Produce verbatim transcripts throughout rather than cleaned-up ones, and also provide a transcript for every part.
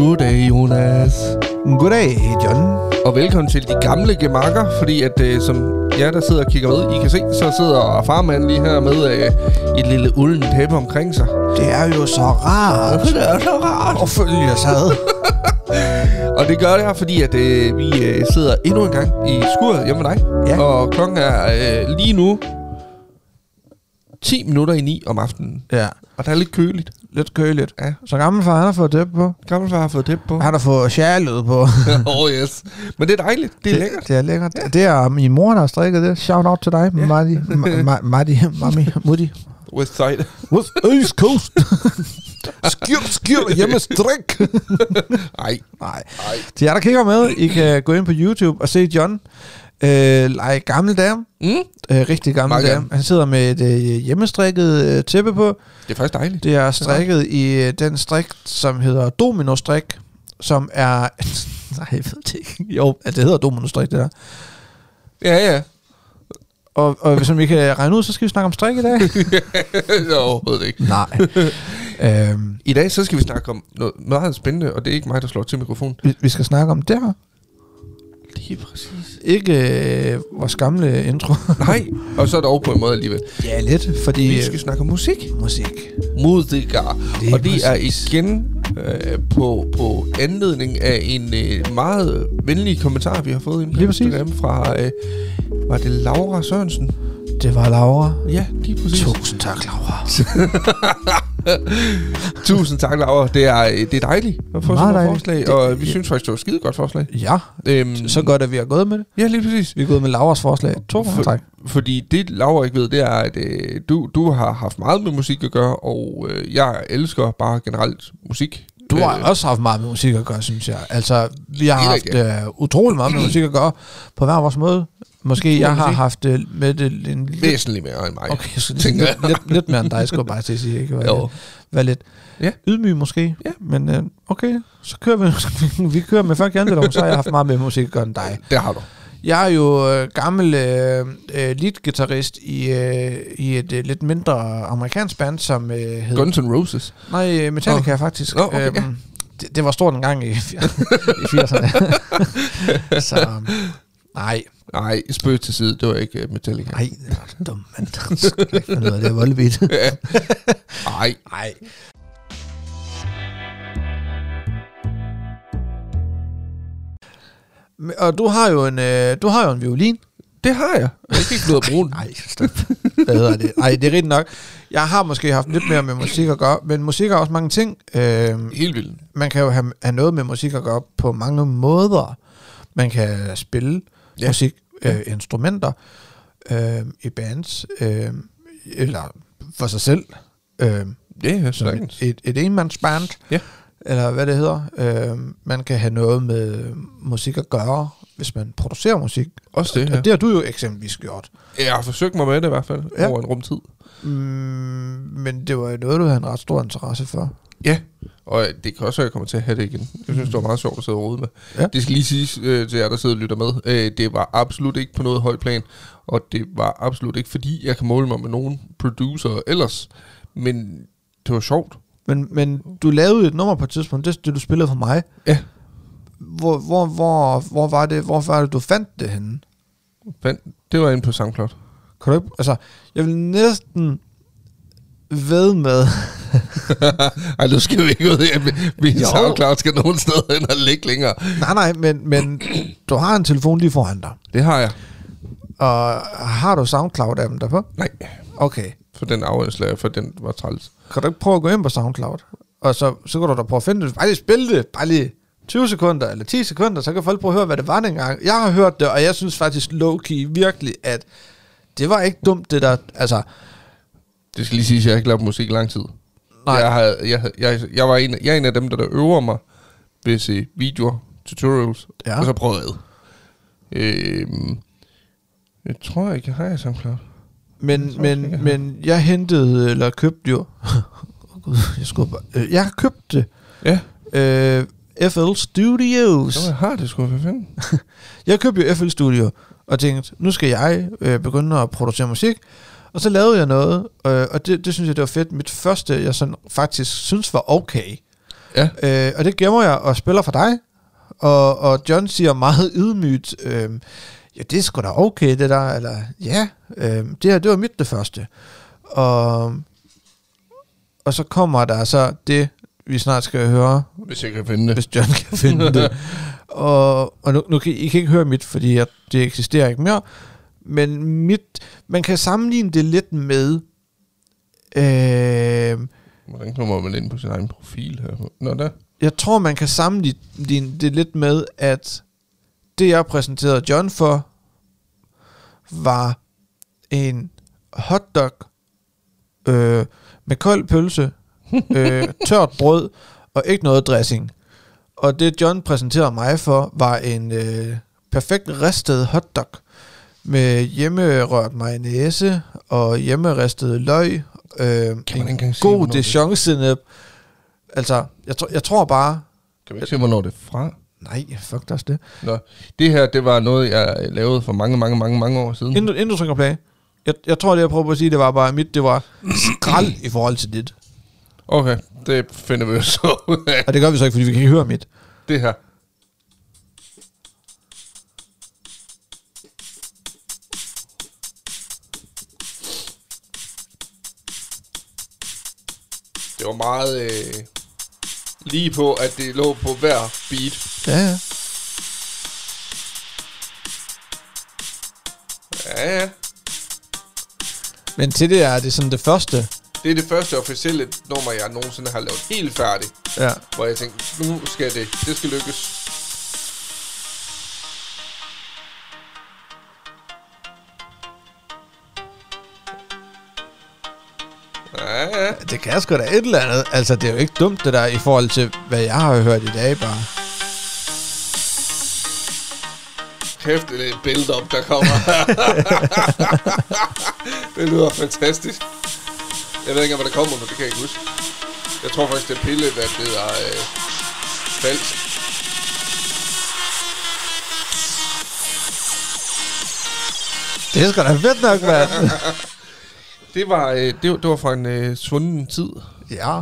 Goddag, Jonas. Goddag, John. Og velkommen til de gamle gemakker, fordi at øh, som jer, der sidder og kigger med, I kan se, så sidder farmand lige her med øh, et lille uldent tæppe omkring sig. Det er jo så rart. Det er så rart. Og følger sig ad. Og det gør det her, fordi at, øh, vi øh, sidder endnu en gang i skuret hjemme med dig. Ja. Og klokken er øh, lige nu ti minutter i ni om aftenen. Ja. Og der er lidt køligt. Lidt køligt. Ja. Så gammelfar, han har fået dæppe på. Gammelfar har fået dæppe på. Han har fået sjælød på. Oh yes. Men det er dejligt. Det er det, lækkert. Det er lækkert. Ja. Det er min mor, der har strikket det. Shout out til dig, ja. Marty. Marty. Mami. Moody. West side. West East Coast. Skjul, skjul, hjemme strik. Nej. Nej. Til jer, der kigger med, I kan gå ind på YouTube og se John. Øh, lege gammel dame. Mm. Øh, rigtig gammel Mark dame. Han sidder med et øh, hjemmestrikket øh, tæppe på. Det er faktisk dejligt. Det er strikket i øh, den strik, som hedder dominostrik, som er... Nej, jeg ved det ikke. Jo, det hedder dominostrik, det der. Ja, ja. Og, og som I kan regne ud, så skal vi snakke om strik i dag. Nå, overhovedet ikke. Nej. øhm. I dag, så skal vi snakke om noget meget spændende, og det er ikke mig, der slår til mikrofonen. Vi, vi skal snakke om det her. Lige præcis. Ikke øh, vores gamle intro. Nej, og så er det over på en måde alligevel. Ja, lidt, fordi... Vi skal snakke om musik. Musik. Musikere. Og det præcis. Er igen øh, på, på anledning af en øh, meget venlig kommentar, vi har fået ind på Instagram fra... Øh, var det Laura Sørensen? Det var Laura. Ja, lige præcis. Tusind tak, Laura. Tusind tak, Laura. Det er, det er dejligt at få sådan et forslag, og det, vi ja. synes faktisk, det var et skide godt forslag. Ja, øhm, så, så godt, at vi har gået med det. Ja, lige præcis. Vi er gået med Lauras forslag. To for, tak. Fordi det, Laura ikke ved, det er, at øh, du, du har haft meget med musik at gøre, og øh, jeg elsker bare generelt musik. Du har øh, også haft meget med musik at gøre, synes jeg. Altså, vi har haft øh, utrolig meget med musik at gøre på hver vores måde. Måske jeg har haft øh, med det en lidt... Væsentligt mere end mig. Okay, så lidt, lidt, lidt mere end dig, skulle jeg bare til at sige, ikke? Var, jo. Var lidt ja. ydmyg måske, ja. Men øh, okay, så kører vi. Vi kører med folk i andet, så har jeg haft meget med musik at gøre end dig. Det har du. Jeg er jo øh, gammel øh, lead-guitarist i, øh, i et øh, lidt mindre amerikansk band, som øh, hed... Guns N' Roses? Nej, Metallica oh. faktisk. Oh, okay, øhm, ja. det, det var stort en gang i, i firserne. Så... Nej. Nej, spøg til side, det var ikke uh, Metallica. Nej, det var dumt, mand. Det er voldbeat. Nej. Nej. Og du har jo en, øh, du har jo en violin. Det har jeg. Jeg er ikke blevet at bruge den. Nej, stop. Hvad hedder det? Nej, det er rigtigt nok. Jeg har måske haft lidt mere med musik at gøre, men musik er også mange ting. Øh, Helt vildt. Man kan jo have, have noget med musik at gøre på mange måder. Man kan spille... Ja. Musik, øh, instrumenter øh, i bands, øh, eller for sig selv. Øh, yeah, sådan et, et enmandsband, yeah. eller hvad det hedder. Øh, man kan have noget med musik at gøre, hvis man producerer musik. Også det, og, ja. Og det har du jo eksempelvis gjort. Jeg har forsøgt mig med det i hvert fald, ja. Over en rumtid. Mm, men det var noget, du havde en ret stor interesse for. Ja, og det kan også være, at jeg kommer til at have det igen. Jeg synes, det var meget sjovt at sidde og rode med. Ja. Det skal lige siges øh, til jer, der sidder og lytter med. Øh, det var absolut ikke på noget højt plan, og det var absolut ikke, fordi jeg kan måle mig med nogen producer ellers. Men det var sjovt. Men, men du lavede et nummer på et tidspunkt, det, det du spillede for mig. Ja. Hvor, hvor, hvor, hvor, var det, hvor var det, du fandt det henne? Det var inde på SoundCloud. Kan du ikke? Altså, jeg vil næsten... ved med. Ej, nu skal vi ikke ud af, min SoundCloud skal nogen steder hen og ligge længere. Nej, nej, men, men du har en telefon lige foran dig. Det har jeg. Og har du SoundCloud-appen derpå? Nej. Okay. For den afhængsløg, for den var træls. Kan du ikke prøve at gå ind på SoundCloud? Og så, så kan du da prøve at finde det. Bare lige spille det. Bare lige tyve sekunder eller ti sekunder, så kan folk prøve at høre, hvad det var dengang. Jeg har hørt det, og jeg synes faktisk low-key virkelig, at det var ikke dumt, det der... Altså... Det skal lige sige, at jeg ikke lavede musik i lang tid. Nej. Jeg, havde, jeg, jeg, jeg, var en, jeg er en af dem, der, der øver mig ved at se videoer, tutorials, ja. Og så prøvede. Øhm, jeg tror ikke, jeg har jeg SoundCloud. Men, jeg, tror, men, ikke, jeg men jeg hentede, eller købte jo... oh, Gud, jeg skulle bare... Øh, jeg købte ja. øh, F L Studios. Nå, jeg har det sgu, for fanden. Jeg købte jo F L Studio og tænkte, nu skal jeg øh, begynde at producere musik. Og så lavede jeg noget, øh, og det, det synes jeg, det var fedt. Mit første, jeg sådan faktisk synes var okay, Ja. Øh, og det gemmer jeg og spiller for dig. Og, og John siger meget ydmygt, øh, ja, det er sgu da okay, det der, eller ja, øh, det her, det var mit det første. Og, og så kommer der så det, vi snart skal høre. Hvis jeg kan finde det. Hvis John kan finde det. Og, og nu, nu kan I kan ikke høre mit, fordi jeg, det eksisterer ikke mere. Men mit, man kan sammenligne det lidt med... Øh, Hvordan kommer man ind på sin egen profil her? Nå da. Jeg tror, man kan sammenligne det lidt med, at det, jeg præsenterede John for, var en hotdog øh, med kold pølse, øh, tørt brød og ikke noget dressing. Og det, John præsenterede mig for, var en øh, perfekt ristet hotdog med hjemmerørt mayonnaise og hjemmeristede løg, øh, en god dijon-sennep. Altså, jeg, tr- jeg tror bare... Kan vi ikke se, hvornår det er fra? Nej, fuck da også det. Nå, det her, det var noget, jeg lavede for mange, mange, mange, mange år siden. Inden, inden du trykker play. Jeg, jeg tror, det jeg prøver at sige, det var bare mit, det var skrald i forhold til dit. Okay, det finder vi jo så ud af. Og det gør vi så ikke, fordi vi kan ikke høre mit. Det her. Det var meget... Øh Lige på, at det lå på hver beat. Ja, ja. Ja, ja. Men til det er det sådan det første. Det er det første officielle nummer, jeg nogensinde har lavet helt færdigt. Ja. Hvor jeg tænkte, nu skal det, det skal lykkes. Det kan sgu da et eller andet. Altså, det er jo ikke dumt, det der, i forhold til, hvad jeg har hørt i dag, bare. Kæft, det er et build-up, der kommer. Det lyder fantastisk. Jeg ved ikke, hvad der kommer, men det kan jeg ikke huske. Jeg tror faktisk, det er Pille, hvad det er øh, falsk. Det er sgu da fedt nok, mand. Det var, øh, det, det var fra en øh, svunden tid. Ja.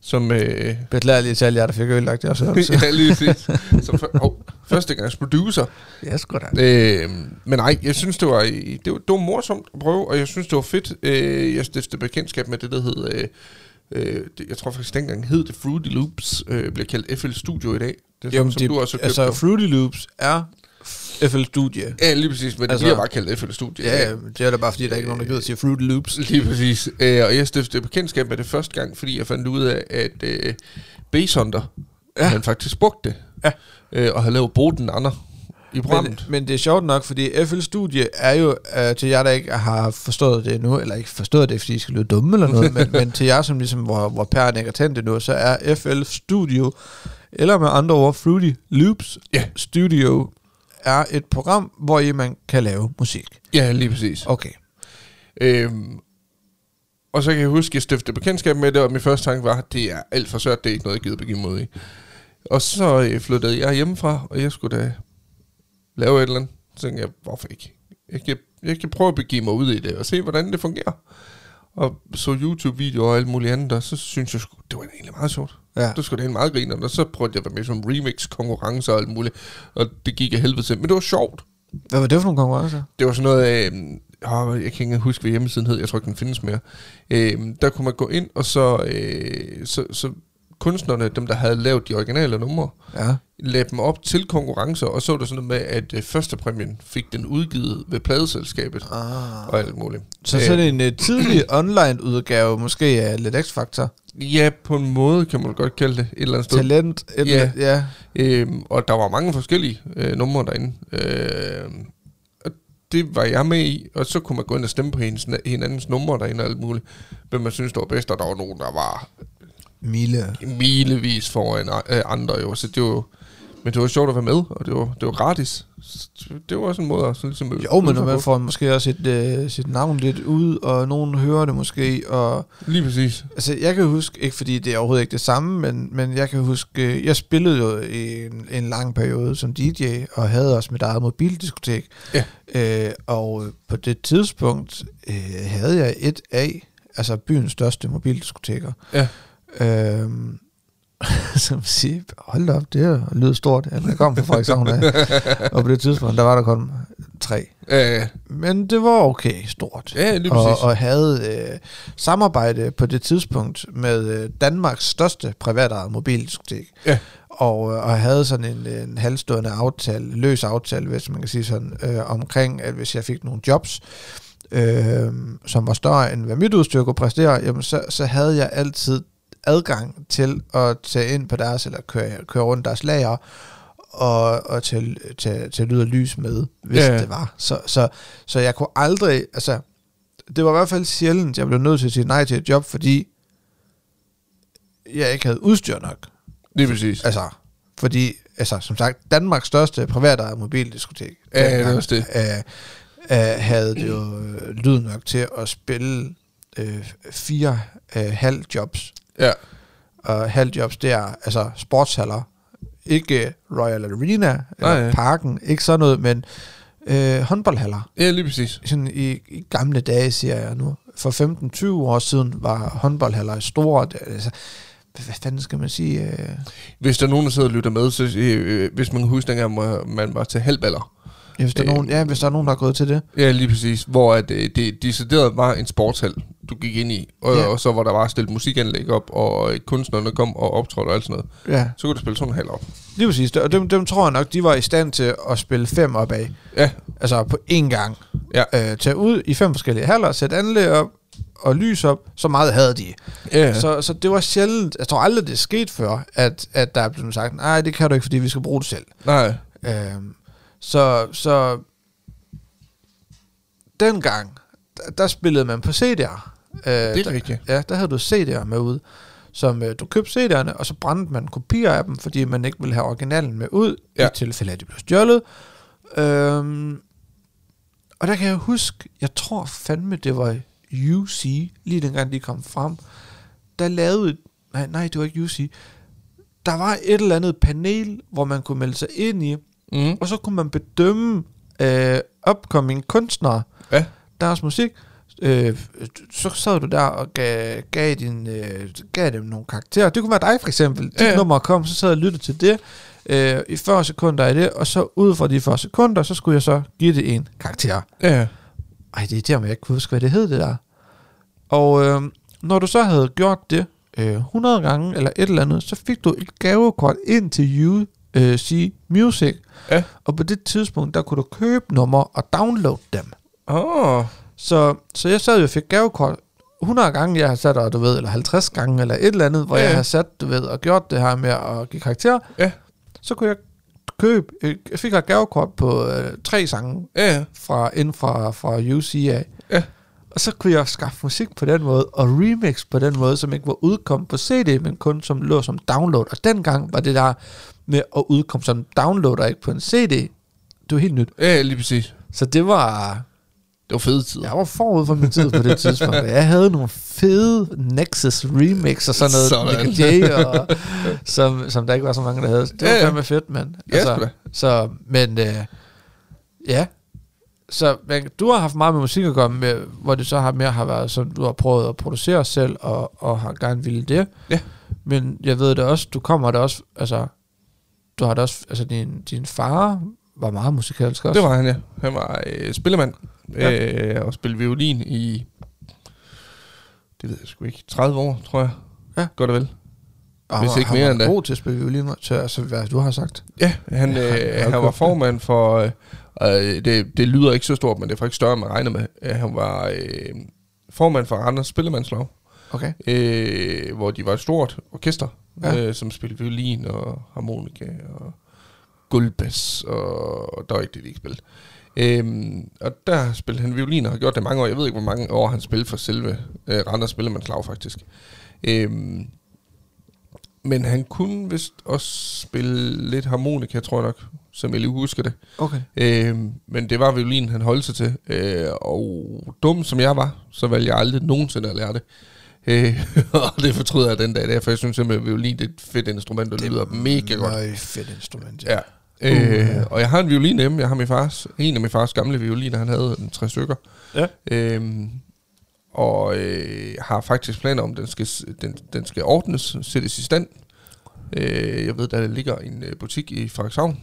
Som... Øh, Beklagelige til alle jer, der fik ødelagt det også. Ja, lige præcis. Som f- oh, førstegangs producer. Ja, sgu da. Øh, men nej, jeg synes, det var, det, var, det var morsomt at prøve, og jeg synes, det var fedt. Øh, jeg stiftede bekendtskab med det, der hed... Øh, øh, det, jeg tror faktisk, dengang hed det Fruity Loops. Øh, bliver kaldt F L Studio i dag. Det er Jamen, som, som de, du også altså, købt. Fruity Loops er... F L Studio. Ja, lige præcis, men altså, det bliver bare kaldt F L Studio. Ja, ja, det er da bare fordi, der er ikke nogen, der gider at sige Fruity Loops. Lige præcis. Øh, og jeg stiftede bekendtskab med det første gang, fordi jeg fandt ud af, at øh, Basshunter, ja. han faktisk brugte det. Ja. Øh, og havde lavet Boden Ander i programmet. Men, men det er sjovt nok, fordi F L Studio er jo, øh, til jer, der ikke har forstået det endnu, eller ikke forstået det, fordi I skal lyde dumme eller noget, men, men til jer, som ligesom, hvor, hvor pæren ikke har tændt det nu, så er F L Studio, eller med andre ord, Fruity Loops ja. Studio, er et program, hvor I man kan lave musik. Ja, lige præcis. Okay. Øhm, og så kan jeg huske, at jeg stiftede bekendtskab med det, og min første tanke var, at det er alt for sørt, det er ikke noget, jeg gider begive mod i. Og så øh, flyttede jeg hjemmefra, og jeg skulle da lave et eller andet. Så tænkte jeg, hvorfor ikke? Jeg kan, jeg kan prøve at begive mig ud i det, og se, hvordan det fungerer. Og så YouTube-videoer og alt muligt andet, og så synes jeg, det var egentlig meget sjovt. Ja. Det skulle da meget grine, og så prøvede jeg at være med som remix-konkurrencer og alt muligt, og det gik af helvede til, men det var sjovt. Hvad var det for nogle konkurrencer? Det var sådan noget af, øh, jeg kan ikke huske, hvad hjemmesiden hed, jeg tror ikke, den findes mere. Øh, der kunne man gå ind, og så, øh, så, så kunstnerne, dem der havde lavet de originale numre, ja. lagde dem op til konkurrencer, og så var det sådan noget med, at øh, førstepræmien fik den udgivet ved pladeselskabet, ah. og alt muligt. Så øh, sådan en øh, tidlig online-udgave, måske af lidt X-Factor. Ja, på en måde kan man godt kalde det et eller andet talent, sted. Talent, ja. ja. Øhm, og der var mange forskellige øh, numre derinde. Øh, og det var jeg med i, og så kunne man gå ind og stemme på hendes, hinandens numre derinde og alt muligt. Hvem man synes, der var bedst, og der var nogen, der var Mile. milevis foran øh, andre. Jo. Så det var, men det var sjovt at være med, og det var, det var gratis. Det var også en måde at... Så ligesom, jo, men når man får måske også sit, øh, sit navn lidt ud, og nogen hører det måske, og... Lige præcis. Altså, jeg kan huske, ikke fordi det er overhovedet ikke det samme, men, men jeg kan huske, jeg spillede jo en, en lang periode som D J, og havde også mit eget mobildiskotek. Ja. Øh, og på det tidspunkt øh, havde jeg et af, altså byens største mobildiskoteker. Ja. Øh, som siger, hold da op, det lyder stort. Jeg kom fra Frederikshavn af, og på det tidspunkt, der var der kun tre. Ja, ja. Men det var okay stort. Ja, lige præcis. Og, og havde øh, samarbejde på det tidspunkt med øh, Danmarks største privatejede mobildiskotek. Ja. Og, og havde sådan en, en halvstående aftale, løs aftale, hvis man kan sige sådan, øh, omkring, at hvis jeg fik nogle jobs, øh, som var større end hvad mit udstyr kunne præstere, jamen så, så havde jeg altid adgang til at tage ind på deres, eller køre, køre rundt deres lager, og, og til, til, til lyd og lys med, hvis ja. det var. Så, så, så jeg kunne aldrig, altså, det var i hvert fald sjældent, jeg blev nødt til at sige nej til et job, fordi jeg ikke havde udstyr nok. Lige præcis. Altså, fordi, altså, som sagt, Danmarks største privatejede mobildiskotek, ja, ja, det det. Øh, øh, havde det jo øh, lyd nok til at spille øh, fire øh, halvjobs. Ja. Og halvjobs, det er altså sportshaller, ikke Royal Arena eller nej, ja. Parken, ikke sådan noget, men øh, håndboldhaller. Ja, lige præcis. Sådan i, i gamle dage, siger jeg nu. For femten til tyve år siden var håndboldhaller store, altså, hvad fanden skal man sige? Øh? Hvis der er nogen, der sidder og lytter med, så øh, hvis man husker dengang, man var til halvballer. Ja, hvis der, øh, nogen, ja, hvis der er nogen, der er gået til det. Ja, lige præcis. Hvor at, øh, det decideret var en sportshal, du gik ind i. Og, ja. og så var der bare stillet musikanlæg op, og kunstnerne kom og optrådte og alt sådan noget. Ja. Så kunne du spille sådan en halv op. Lige præcis. Og dem, dem tror jeg nok, de var i stand til at spille fem op af. Ja. Altså på én gang. Ja. Øh, tage ud i fem forskellige haller, sætte anlæg op og lys op, så meget havde de. Yeah. Så, så det var sjældent, jeg tror aldrig, det er sket før, at, at der er blevet sagt, nej, det kan du ikke, fordi vi skal bruge det selv. Nej. Øhm, så, så dengang, der, der spillede man på C D'er. Øh, det er rigtigt. Ja, der havde du C D'er med ud, som øh, du købte C D'erne, og så brændte man kopier af dem, fordi man ikke ville have originalen med ud, ja. I tilfælde af, at de blev stjålet. Øhm, og der kan jeg huske, jeg tror fandme, det var U C, lige dengang de kom frem, der lavede, nej, nej, det var ikke U C, der var et eller andet panel, hvor man kunne melde sig ind i, mm. og så kunne man bedømme øh, upcoming kunstnere, ja. Deres musik, øh, så sad du der og gav, gav, din, øh, gav dem nogle karakterer, det kunne være dig for eksempel, dit ja. Nummer kom, så sad jeg og lyttede til det, øh, i fyrre sekunder i det, og så ud fra de fyrre sekunder, så skulle jeg så give det en karakter. Ja. Ej, det er der, men jeg ikke kunne huske, hvad det hed, det der. Og øh, når du så havde gjort det øh, hundrede gange, eller et eller andet, så fik du et gavekort ind til U C Music. Ja. Og på det tidspunkt, der kunne du købe numre og downloade dem. Oh. Så, så jeg sad jo og fik gavekort hundrede gange, jeg har sat, og du ved, eller halvtreds gange, eller et eller andet, hvor ja. Jeg har sat, du ved, og gjort det her med at give karakterer. Ja. Så kunne jeg køb, jeg fik et gavekort på øh, tre sange yeah. fra, inden fra, fra U C A. Yeah. Og så kunne jeg skaffe musik på den måde, og remix på den måde, som ikke var udkommet på C D, men kun som lå som download. Og dengang var det der med at udkomme som download, og ikke på en C D. Det var helt nyt. Ja, yeah, lige præcis. Så det var... Det var fede tider. Jeg var forud for min tid på det tidspunkt. Jeg havde nogle fede Nexus remix og sådan noget. Sådan. Nick Jay og, som, som der ikke var så mange, der havde. Det var ja, fandme fedt, mand. Altså, ja, så, men øh, ja. Så men, du har haft meget med musik at gøre med, hvor det så har mere har været sådan, du har prøvet at producere selv, og, og har gerne ville det. Ja. Men jeg ved det også, du kommer der også, altså, du har det også, altså din, din far var meget musikalsk også. Det var han, ja. Han var øh, spillemand. Ja. Øh, og spille violin i, det ved jeg sgu ikke, tredive år, tror jeg. Ja. Godt og vel. Og hvis han, ikke mere han var god til at spille violin, til, altså, hvad du har sagt. Ja, han, ja, han, øh, han var formand det. For, øh, det, det lyder ikke så stort, men det er faktisk større, end man regner med. Ja, han var øh, formand for Randers Spillemandslag, okay. øh, hvor de var et stort orkester, ja. øh, som spillede violin og harmonika og guldbass, og, og der var ikke det, de ikke spillede. Øhm, og der spillede han violin og har gjort det mange år. Jeg ved ikke, hvor mange år han spillede for selve øh, Randers Spillemandslag faktisk. Øhm, men han kunne vist også spille lidt harmonika, tror jeg nok, som jeg lige husker det. Okay. Øhm, men det var violin, han holdt sig til. Øh, og dum som jeg var, så valgte jeg aldrig nogensinde at lære det. Øh, og det fortryder jeg den dag der, for jeg synes simpelthen, at violin det er et fedt instrument, og det, det lyder mega godt. Det er et fedt instrument, ja. ja. Uh, øh, og jeg har en violin hjemme. Jeg har min fars, en af min fars gamle violiner. Han havde en tre stykker. Ja. øhm, Og øh, har faktisk planer om den skal, den, den skal ordnes, sættes i stand Øh, jeg ved, der ligger en øh, butik i Frederikshavn,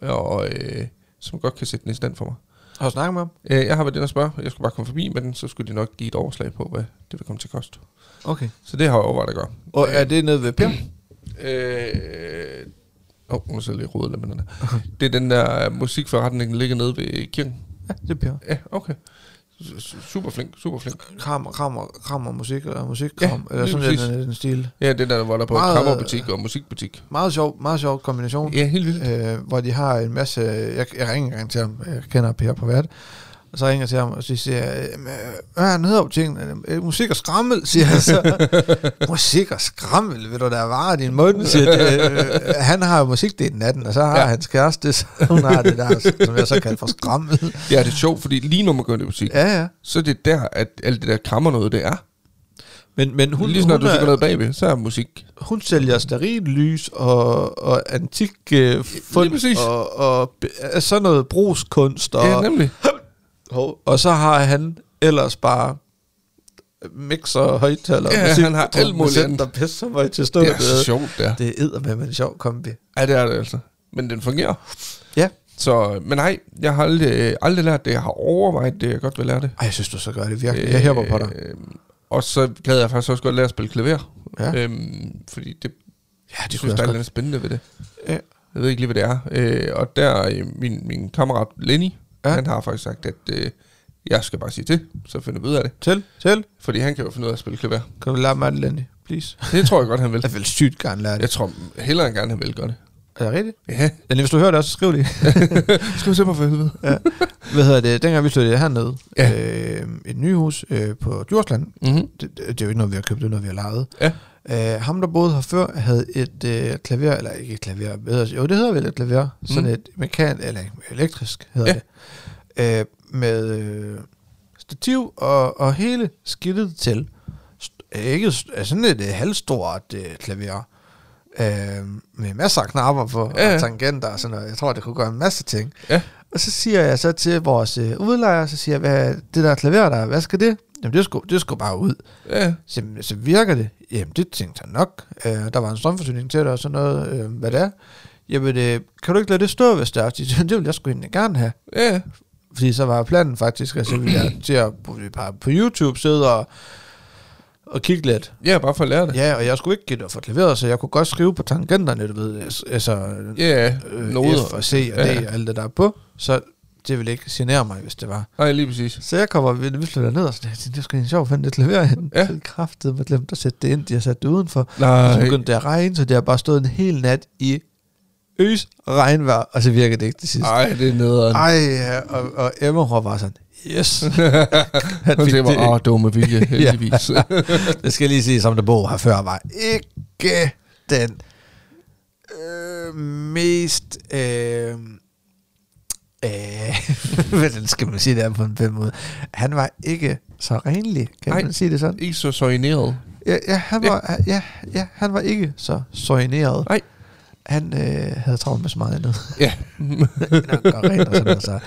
og, øh, som godt kan sætte den i stand for mig. Har du snakket med ham? Øh, jeg har været den at spørge. Jeg skulle bare komme forbi med den, så skulle de nok give et overslag på, hvad det vil komme til kost. Okay. Så det har jeg overvejet at gøre. Og øh, er det nede ved Pim? Øh... Åh, oh, nu sidder jeg lige rodet med den der. Okay. Det er den der musikforretning, der ligger nede ved kirken. Ja, det er Pim. Ja, okay. Super flink, super flink. Krammer, krammer, krammer musik og musikkram, ja, eller sådan præcis. Den, den stil. Ja, det der, hvor der er på krammerbutik og musikbutik. Meget sjov, meget sjov kombination. Ja, helt vildt. Øh, hvor de har en masse, jeg, jeg ringer engang til ham, jeg kender Per på hvert, og så ringer jeg til ham, og så siger jeg, hvad er han hedder på tingene? Musik og skrammel, siger han så. Musik og skrammel, ved du, der varer din mund, siger det. Han har jo musikdelen af den, og så har ja. hans kæreste, så hun har det der, som jeg så kalder for skrammel. Ja, det er sjovt, fordi lige når man gør det musik, ja, ja. så er det der, at alt det der krammer noget, det er. Men, men hun, lige snart du siger noget bagved, så er musik. Hun sælger steril lys og, og antik øh, fund, og, og sådan noget brugskunst. Og, ja, nemlig. Hov. Og så har han ellers bare mixer og højtaler. Ja, musik, han har alt muligt andet. Der bedst så meget til stå. Det er så sjovt, der. Det er eddermame en sjov kombi. Ja, det er det altså. Men den fungerer. Ja. Så, men nej, jeg har aldrig, aldrig lært det. Jeg har overvejet det. Jeg godt vil lære det. Ej, jeg synes du så gør det virkelig. Øh, jeg hæber på dig. Øh, og så gad jeg faktisk også godt lære at spille klaver. Ja. Øhm, fordi det, ja, det synes jeg er lidt spændende ved det. Ja. Jeg ved ikke lige, hvad det er. Øh, og der, min, min kammerat Lenny, ja. Han har faktisk sagt, at øh, jeg skal bare sige til, så finder vi ud af det. Til, til. Fordi han kan jo finde ud af at spille klaver. Kan du lære mig det, Lenny? Please. Det tror jeg godt, han vil. Jeg vil sygt gerne lære det. Jeg tror hellere end gerne, han vil gøre det. Er det rigtigt? Ja. Lenny, hvis du hører det også, så skriv det. Skriv til mig for helvede. Ja. Hvad hedder det? Dengang vi flyttede hernede, ja. øh, et nye hus øh, på Djursland. Mm-hmm. Det, det er jo ikke noget, vi har købt, det er noget, vi har lejet. Ja. Uh, ham, der boede her før, havde et uh, klaver, eller ikke et klaver, bedre, jo, det hedder vel et klaver, mm. sådan et mekan, eller elektrisk hedder ja. det, uh, med uh, stativ og, og hele skidtet til. St- ikke sådan et uh, halvstort uh, klaver, uh, med masser af knapper på, ja, ja. og tangenter og sådan noget. Jeg tror, det kunne gøre en masse ting. Ja. Og så siger jeg så til vores uh, udlejer, så siger jeg, hvad det der klaver der, hvad skal det? Jamen, det skulle, det skulle bare ud. Ja. Så, så virker det. Jamen, det tænkte han nok. Øh, der var en strømforsyning til det, og sådan noget. Øh, hvad det er? Jamen, øh, kan du ikke lade det stå, hvis det er? Det ville jeg sgu egentlig gerne have. Ja. Fordi så var planen faktisk, at så ville jeg til at på YouTube sidde og, og kigge lidt. Ja, bare for at lære det. Ja, og jeg skulle ikke give det for klaveret, så jeg kunne godt skrive på tangenterne, du ved. Altså, ja, noget. F og C og D ja. og alt det der på. Så... det ville ikke genere mig, hvis det var. Nej, lige præcis. Så jeg kommer ved, vi flytter ned, og sådan, det er sgu en sjov, fandt det klaver henne. Ja. Det kraftede mig, glemte at sætte det ind, de har sat det udenfor. Nej. Så begyndte det at regne, så det har bare stået en hel nat i øs regnvejr, og så virkede det ikke det sidste. Nej, det er nederen. Ej, ja, og, og Emma var bare sådan, yes. Hun tænkte mig, åh, dumme vilje, heldigvis. Det skal lige sige, som der bor her før, var ikke den øh, mest... Øh, hvordan skal man sige det her på en pæn måde? Han var ikke så renlig, kan Nej, man sige det sådan? Ikke så soigneret. Ja, ja, han var, ja. Ja, ja, han var ikke så soigneret. Nej. Han øh, havde travlt med så meget andet. Ja. Rent og sådan noget, så.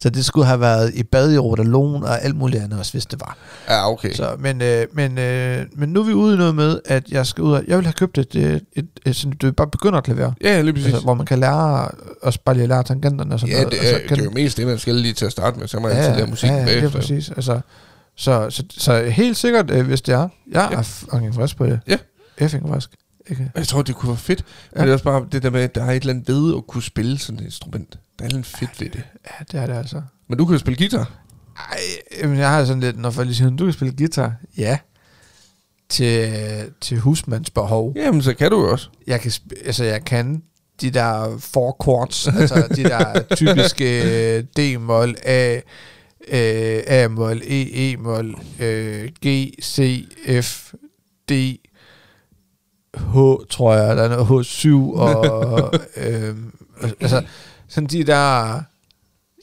så det skulle have været i bad i Rotalon og alt muligt andet også, hvis det var. Ja, okay. Så, men, øh, men, øh, men nu er vi ude i noget med, at jeg skal ud og... Jeg vil have købt et... et, et, et, et du bare begynder at klavere. Ja, lige præcis. Altså, hvor man kan lære... Og bare lige lære tangenterne og sådan ja, noget. Ja, det, det er jo mest det, man skal lige til at starte med. Så må jeg ja, altid lære musikken ja, bagefter. Ja, det er præcis. Altså, så, så, så, så helt sikkert, øh, hvis det er... Jeg ja. er fucking frisk på det. Ja. Effing frisk. Okay. Jeg tror, det kunne være fedt. Men ja. det er også bare det der med, at der er et eller andet ved at kunne spille sådan et instrument. Der er et eller andet fedt ja, det, ved det. Ja, det er det altså. Men du kan jo spille guitar. Ej, men jeg har sådan lidt, når folk lige siger, du kan spille guitar. Ja. Til, til husmands behov. Jamen, så kan du jo også. Jeg kan, altså, jeg kan de der four chords, altså de der typiske D-mol, A, A-mol, E, E-mol, G, C, F, D, H, tror jeg, der er noget H syv, og øhm, altså, sådan de der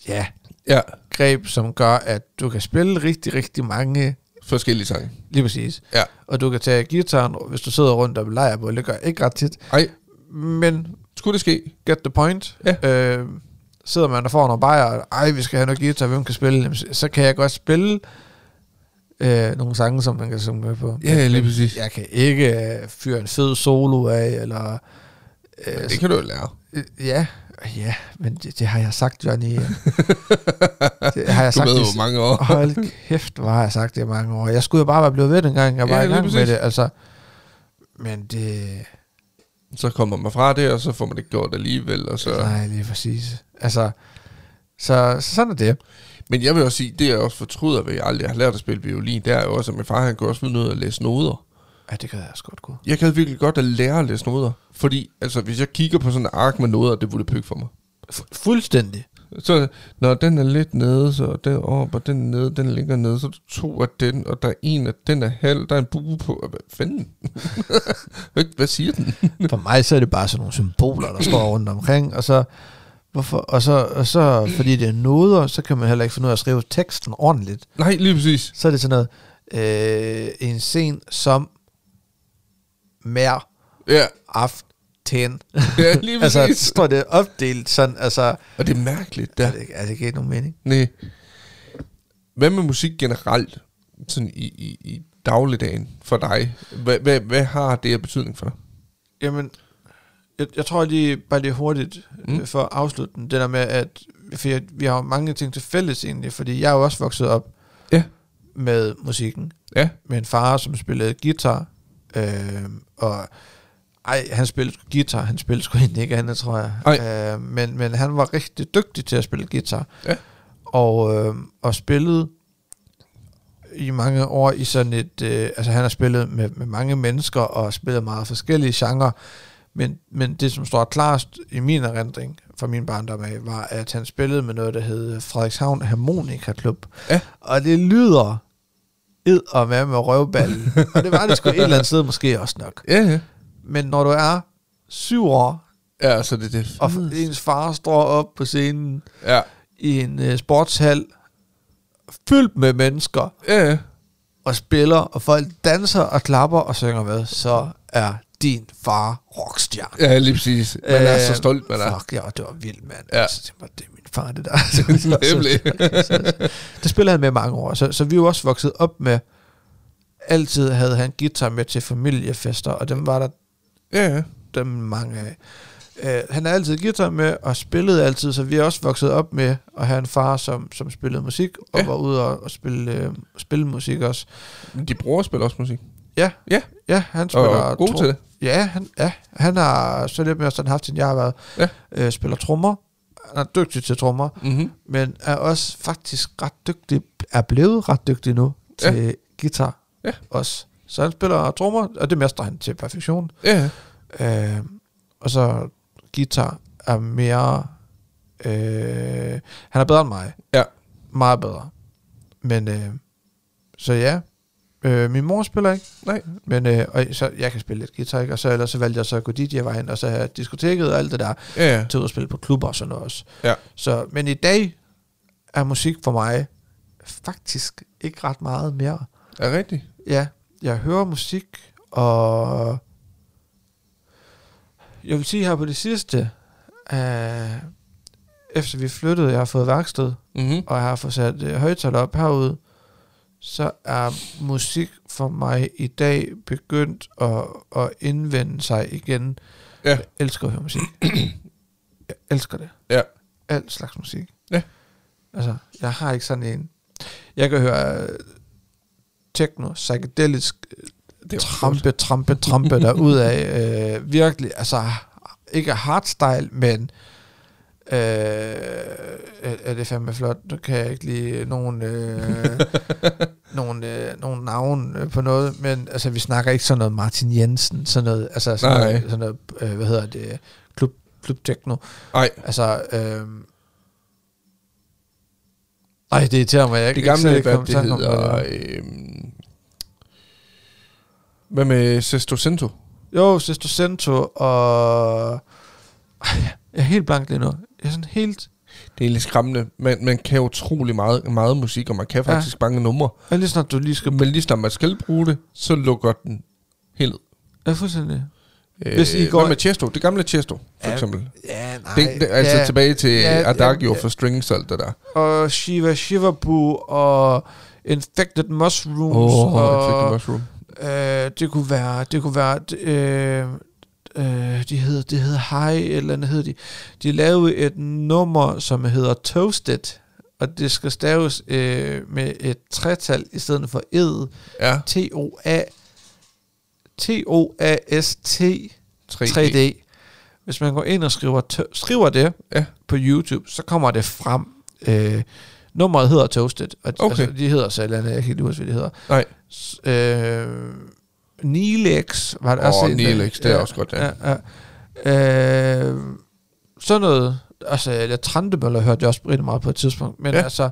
ja, ja, greb, som gør, at du kan spille rigtig, rigtig mange forskellige sange. Lige præcis. Ja. Og du kan tage guitaren, hvis du sidder rundt og leger på, det gør ikke ret tit. Nej. Men skulle det ske? Get the point. Ja. Øh, sidder man der foran og bajer, ej, vi skal have noget guitar, hvem kan spille? Så kan jeg godt spille... Øh, nogle sange, som man kan synge med på. Ja, lige præcis. Jeg kan ikke øh, fyre en fed solo af, eller Men det så, kan du jo lære. Ja, ja, men det, det har jeg sagt, Johnny. Det har jeg sagt i mange år. Hold kæft, hvor har jeg sagt det i mange år. Jeg skulle jo bare være blevet ved dengang, jeg var ja, i gang med det. Altså, men det... Så kommer man fra det, og så får man det gjort alligevel. Og så... Nej, lige præcis. Altså, så, så sådan er det. Men jeg vil også sige, det jeg også fortryder, ved jeg aldrig har lært at spille violin, det er jo også, at min far, han kunne også finde ud af at læse noder. Ja, det kan jeg også godt gå. Jeg kan virkelig godt at lære at læse noder. Fordi, altså, hvis jeg kigger på sådan en ark med noder, det ville pykke for mig. Fu- fuldstændig. Så, når den er lidt nede, så den op, og den nede, den ligger nede, så to af den, og der er en af den er halv, der er en bue på, og hvad fanden? Hvad siger den? For mig, så er det bare sådan nogle symboler, der står rundt omkring, og så... Hvorfor? Og, så, og så, fordi det er noder, så kan man heller ikke finde ud af at skrive teksten ordentligt. Nej, lige præcis. Så er det sådan noget, øh, en scene som mær yeah. aften. Ja, lige præcis. Altså, så står det opdelt sådan, altså... Og det er mærkeligt, der. Er det, er det ikke nogen mening? Nej. Hvad med musik generelt, sådan i, i, i dagligdagen for dig? Hvad, hvad, hvad har det af betydning for dig? Jamen... Jeg, jeg tror lige, bare lige hurtigt mm. for at afslutte den, det der med, at jeg, vi har mange ting til fælles egentlig, fordi jeg er jo også vokset op yeah. med musikken. Yeah. Med en far, som spillede guitar, øh, og ej, han spillede guitar, han spillede sgu egentlig ikke andet, tror jeg. Øh, men, men han var rigtig dygtig til at spille guitar, yeah. og, øh, og spillede i mange år i sådan et, øh, altså han har spillet med, med mange mennesker, og spillet meget forskellige genrer. Men, men det, som står klarest i min erindring fra min barndom af, var, at han spillede med noget, der hed Frederikshavn Harmonika Klub. Ja. Og det lyder ed og med med røvballen. Og det var det sgu et eller andet sted måske også nok. Ja, ja. Men når du er syv år, ja, så det, det. og ens far står op på scenen ja. i en uh, sportshal, fyldt med mennesker, ja. og spiller, og folk danser og klapper og synger med, så er din far rockstjerne. Ja, lige præcis. Man er øh, så stolt med dig. Fuck, ja, det var vildt, mand. Ja. Altså, det er min far, det der. Det spiller han med mange år. Så, så vi er jo også vokset op med, altid havde han guitar med til familiefester, og dem var der ja. dem mange af. Uh, han har altid guitar med, og spillede altid, så vi er også vokset op med at have en far, som, som spillede musik, og ja. var ude og, og spille, øh, spille musik også. De bror spiller også musik. Ja, ja, ja, han spiller... Og god til det. Ja, han, ja, han har så lidt mere sådan haft, end jeg har været. Ja. Øh, spiller trommer. Han er dygtig til trommer. Mm-hmm. Men er også faktisk ret dygtig, er blevet ret dygtig nu til ja. guitar ja. også. Så han spiller trommer, og det mestrer han til perfektion. Ja. Øh, og så guitar er mere... Øh, han er bedre end mig. Ja. Meget bedre. Men øh, så ja... Øh, min mor spiller ikke, nej, men øh, og så jeg kan spille lidt guitar, ikke? Og så ellers så valgte jeg så at gå D J-vejen, og så have diskoteket og alt det der, ja, ja. til at spille på klubber og sådan noget også. Ja. Så, men i dag er musik for mig faktisk ikke ret meget mere. Er det rigtigt? Ja, jeg hører musik, og jeg vil sige her på det sidste, øh, efter vi flyttede, jeg har fået værksted, mm-hmm. og jeg har fået sat øh, højtaler op herude, så er musik for mig i dag begyndt at, at indvende sig igen. Ja. Jeg elsker at høre musik. Jeg elsker det. Ja. Alt slags musik. Ja. Altså, jeg har ikke sådan en... Jeg kan høre techno, psykedelisk, trampe, trampe, trampe derudad. Øh, virkelig, altså, ikke hardstyle, men... Øh, er det fandme flot. Nu kan jeg ikke lide nogen øh, nogen, øh, nogen navn på noget, men altså vi snakker ikke sådan noget Martin Jensen, sådan noget, altså sådan noget, sådan noget øh, hvad hedder det, klub, klub techno. Nej. Altså øh, nej, det irriterer mig, jeg det ikke. Gamle, ikke hvad, det gamle det hedder øh, hvad med Sesto Cento? Jo, Sesto Cento og jeg er helt blank lige nu. Jeg er sådan helt... Det er lidt skræmmende. Man, man kan utrolig meget, meget musik, og man kan faktisk ja. mange numre. Men lige snart du lige skal... Men lige snart man skal bruge det, så lukker den helt. Ja, fuldstændig. Øh, Hvis I går... Hvad med Chesto? Det gamle Chesto, for ja, eksempel. Ja, nej. Det, det, altså ja, tilbage til ja, Adagio ja, ja. for strings og alt det der. Og Shiva Shivabu og Infected Mushrooms. Åh, oh, Infected Mushroom. Øh, det kunne være... Det kunne være... Øh, øh, de hedder, det hedder High, eller andet hedder de, de lavede et nummer, som hedder Toasted, og det skal staves øh, med et tretal i stedet for ed, ja. T-O-A, T-O-A-S-T, tre D. Hvis man går ind og skriver, to- skriver det ja. På YouTube, så kommer det frem. Øh, nummeret hedder Toasted, og okay. altså, de hedder så eller andet, jeg kan ikke huske, hvad de hedder. Nej. S- øh, Nilex var det oh, også en Nilex, det er ja, også godt ja. Ja, ja. Øh, sådan noget altså, jeg Trantebøller hørte jeg også rigtig meget på et tidspunkt. Men ja. Altså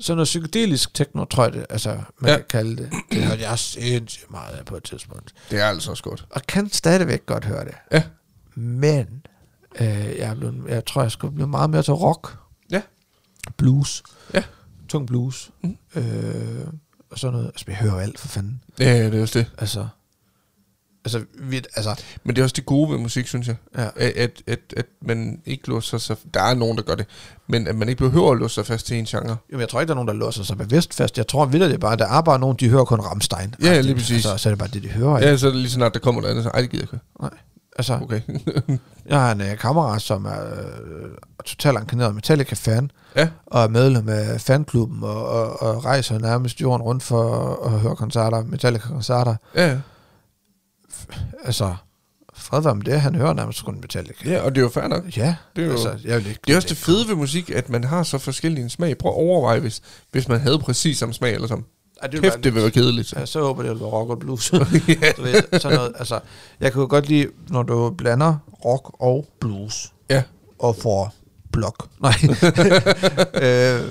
sådan noget psykedelisk techno, tror jeg det, altså man ja. Kan kalde det. Det hørte jeg sindssygt meget af på et tidspunkt. Det er altså også godt. Og kan stadigvæk godt høre det. Ja. Men øh, jeg, blevet, jeg tror jeg skulle blive meget mere til rock. Ja. Blues. Ja. Tung blues. Mm. Øh og sådan noget. Altså, vi hører alt, for fanden. Ja, det er også det. Altså, altså, vi, altså. Men det er også det gode ved musik, synes jeg. Ja. At, at, at, at man ikke låser sig... Der er nogen, der gør det. Men at man ikke behøver at låse sig fast til en genre. Jamen, jeg tror ikke, der er nogen, der låser sig bevidst fast. Jeg tror, at det er bare, der er bare nogen, de hører kun Rammstein. Ja, lige præcis. Altså, så er det bare det, de hører. Ja, ikke? Så er det lige snart, der kommer noget andet. Ej, det gider jeg ikke. Nej. Altså, okay. Jeg har en uh, kammerat, som er uh, totalt enkaneret Metallica-fan, ja. Og er medlem af fanklubben, og, og, og rejser nærmest jorden rundt for at høre koncerter, Metallica-koncerter. Ja. F- altså, fred være med det, han hører nærmest kun Metallica. Ja, og det er jo fair nok. Ja, det er, altså, jo, jeg vil ikke, det er også det fede ved musik, at man har så forskellige smag. Prøv at overveje, hvis, hvis man havde præcis samme smag, eller sådan. Ej, det kæft, det vil være kedeligt. Ja, så håber det vil være rock og blues. Du ved, sådan noget. Altså, jeg kan jo godt lide, når du blander rock og blues. Ja. Og får blok. Nej. øh,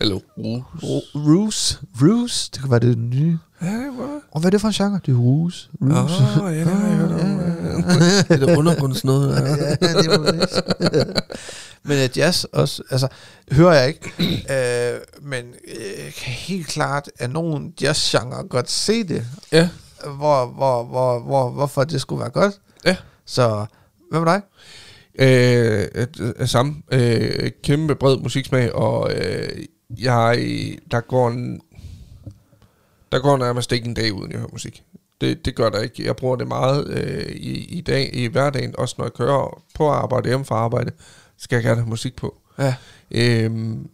Eller ruse. Ruse. Ruse. Det kan være det nye. Ja, det var. Og hvad er det for en genre? Det er ruse. Ruse. Åh, oh, ja, det har jeg hørt om. Det er undergrunds noget. Ja, det var det. Men jazz også, altså, hører jeg ikke. øh, men øh, kan helt klart, at nogen jazzgenre godt se det. Ja. Hvor, hvor, hvor, hvor, hvorfor det skulle være godt. Ja. Så, hvad med dig? Øh, samme. Øh, kæmpe bred musiksmag, og øh, jeg, der går en, der går nærmest ikke en dag uden jeg hører musik. Det, det gør der ikke. Jeg bruger det meget øh, i, i, dag, i hverdagen, også når jeg kører på arbejde, hjemme fra arbejde. Skal jeg gerne have musik på. Ja. Øhm,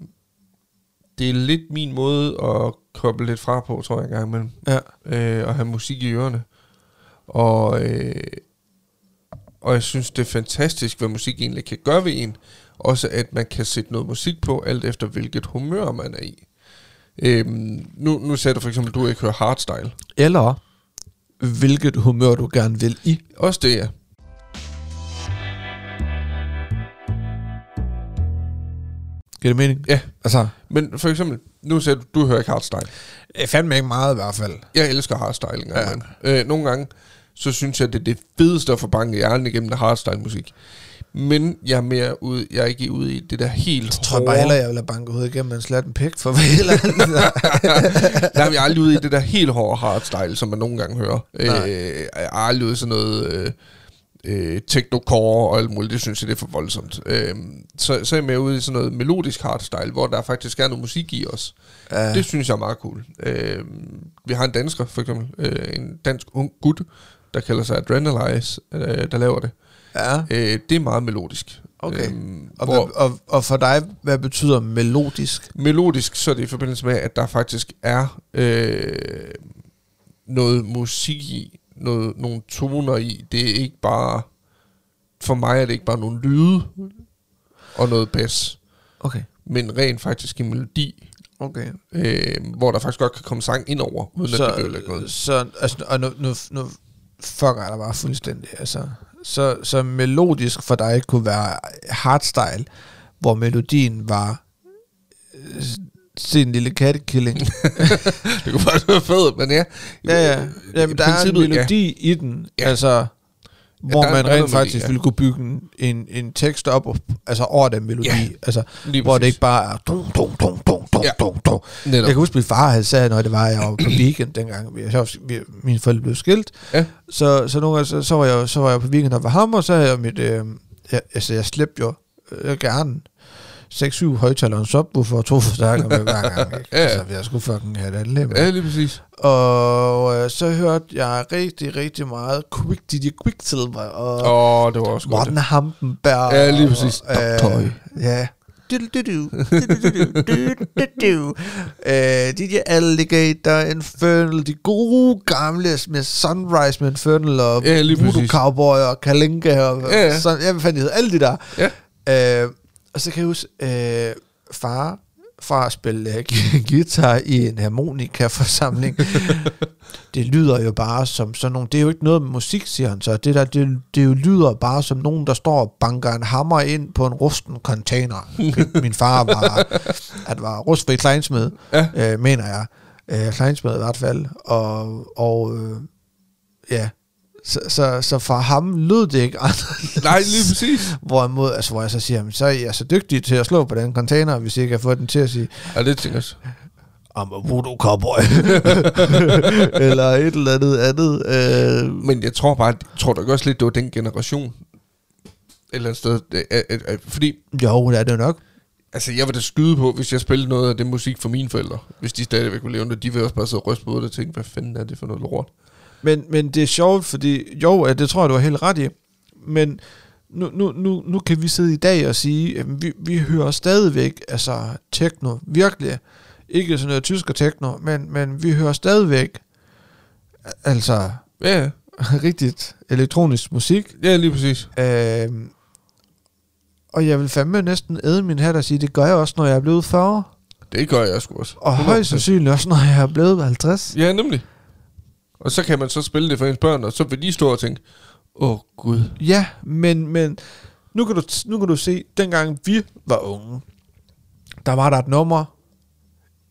det er lidt min måde at koble lidt fra på, tror jeg, en gang imellem. Ja. Øh, at have musik i ørerne. Og, øh, og jeg synes, det er fantastisk, hvad musik egentlig kan gøre ved en. Også at man kan sætte noget musik på, alt efter hvilket humør man er i. Øhm, nu, nu sagde du for eksempel, at du ikke hører hardstyle. Eller hvilket humør du gerne vil i. Også det, ja. Giver det mening? Ja, altså. Men for eksempel, nu sagde du, du hører ikke hardstyle. Jeg fandme ikke meget i hvert fald. Jeg elsker hardstyle en gang. Ja. Øh, nogle gange, så synes jeg, det er det fedeste at få banket hjernen igennem hardstyle musik. Men jeg er mere ude, jeg er ikke ude i det der helt hårde. Jeg tror bare heller, jeg vil have banket hovedet igennem en slatten pæk for mig. Der er vi aldrig ude i det der helt hårde hardstyle, som man nogle gange hører. Øh, jeg er aldrig ude i sådan noget... Øh, Øh, technocore og alt muligt, det synes jeg, det er for voldsomt. Øh, så, så er jeg med ude i sådan noget melodisk hardstyle, hvor der faktisk er noget musik i os. Uh. Det synes jeg er meget cool. Øh, vi har en dansker, for eksempel, øh, en dansk ung gut, der kalder sig Adrenalize, øh, der laver det. Uh. Øh, det er meget melodisk. Okay. Øh, og, hvor, hvad, og, og for dig, hvad betyder melodisk? Melodisk, så er det i forbindelse med, at der faktisk er øh, noget musik i, Noget, nogle toner i. Det er ikke bare, for mig er det ikke bare nogle lyde og noget bas, okay, men rent faktisk en melodi, okay, øh, hvor der faktisk godt kan komme sang ind over, uden så, at det gør noget. Så altså, og nu, nu, nu fucker jeg dig bare fuldstændig, altså. Så, så melodisk for dig kunne være hardstyle, hvor melodien var øh, se en lille kattekilling. Det kunne faktisk være fedt, men ja. Ja, ja. Jamen, der er en melodi ja. I den, ja. Altså, hvor ja, man rent faktisk ja. Ville kunne bygge en, en tekst op, og, altså over den melodi, ja. Altså, hvor det ikke bare er... Dum, dum, dum, dum, dum, ja. Dum, dum. Jeg kan huske, min far havde sagt, når det var, jeg var på weekend dengang, vi, så, vi, mine forældre blev skilt, ja. så, så, nogle gange, så, så, var jeg, så var jeg på weekend og var ham, og så havde jeg mit... Øh, jeg, altså, jeg slæbte jo øh, gerne... seks syv højtaler, en subwoofer og to forstærker med hver gang. Ja. Altså, jeg skulle fucking have et anlæg. Ja, lige præcis. Og øh, så hørte jeg rigtig, rigtig meget Quick D J Quicksilver og oh, det var også Morten godt, Hampenberg. Ja, lige præcis. Og, og, øh, ja. De der Alligator, Infernal, de gode gamle med Sunrise med Infernal og Voodoo Cowboy og Kalinka og sådan, jeg fandt det, alle de der. Og så kan jeg huske far fra at spille guitar i en harmonikaforsamling. Det lyder jo bare som sådan nogle... Det er jo ikke noget med musik, siger han så. Det, der, det, det jo lyder bare som nogen, der står og banker en hammer ind på en rusten container. Min far var... Han var rustfri kleinsmed, ja. øh, mener jeg. Øh, kleinsmed i hvert fald. Og... og øh, ja... Så, så, så for ham lød det ikke anderledes. Nej, lige præcis. Hvorimod, altså, hvor jeg så siger, så er jeg så dygtig til at slå på den container, hvis jeg kan få den til at sige... Ja, det tænker jeg. I'm a voodoo cowboy. Eller et eller andet andet. Øh. Men jeg tror bare, tror du ikke også lidt, det var den generation? Et eller andet sted. Øh, øh, øh, fordi... Jo, det er det nok. Altså, jeg var da skyde på, hvis jeg spillede noget af den musik for mine forældre. Hvis de stadigvæk kunne leve det, de ville også bare sidde og ryste på det og tænke, hvad fanden er det for noget lort? Men, men det er sjovt, fordi jo, det tror jeg, du har helt ret i, men nu, nu, nu, nu kan vi sidde i dag og sige, at vi, vi hører stadigvæk, altså techno, virkelig, ikke sådan noget tysk og techno, men, men vi hører stadigvæk, altså, ja, rigtigt elektronisk musik. Ja, lige præcis. Øhm, og jeg vil fandme næsten æde min hat og sige, det gør jeg også, når jeg er blevet fyrre. Det gør jeg sgu også. Og højst sandsynligt også, når jeg er blevet halvtreds. Ja, nemlig. Og så kan man så spille det for ens børn, og så vil de stå og tænke, åh oh, gud. Ja, men, men nu, kan du, nu kan du se, dengang vi var unge, der var der et nummer,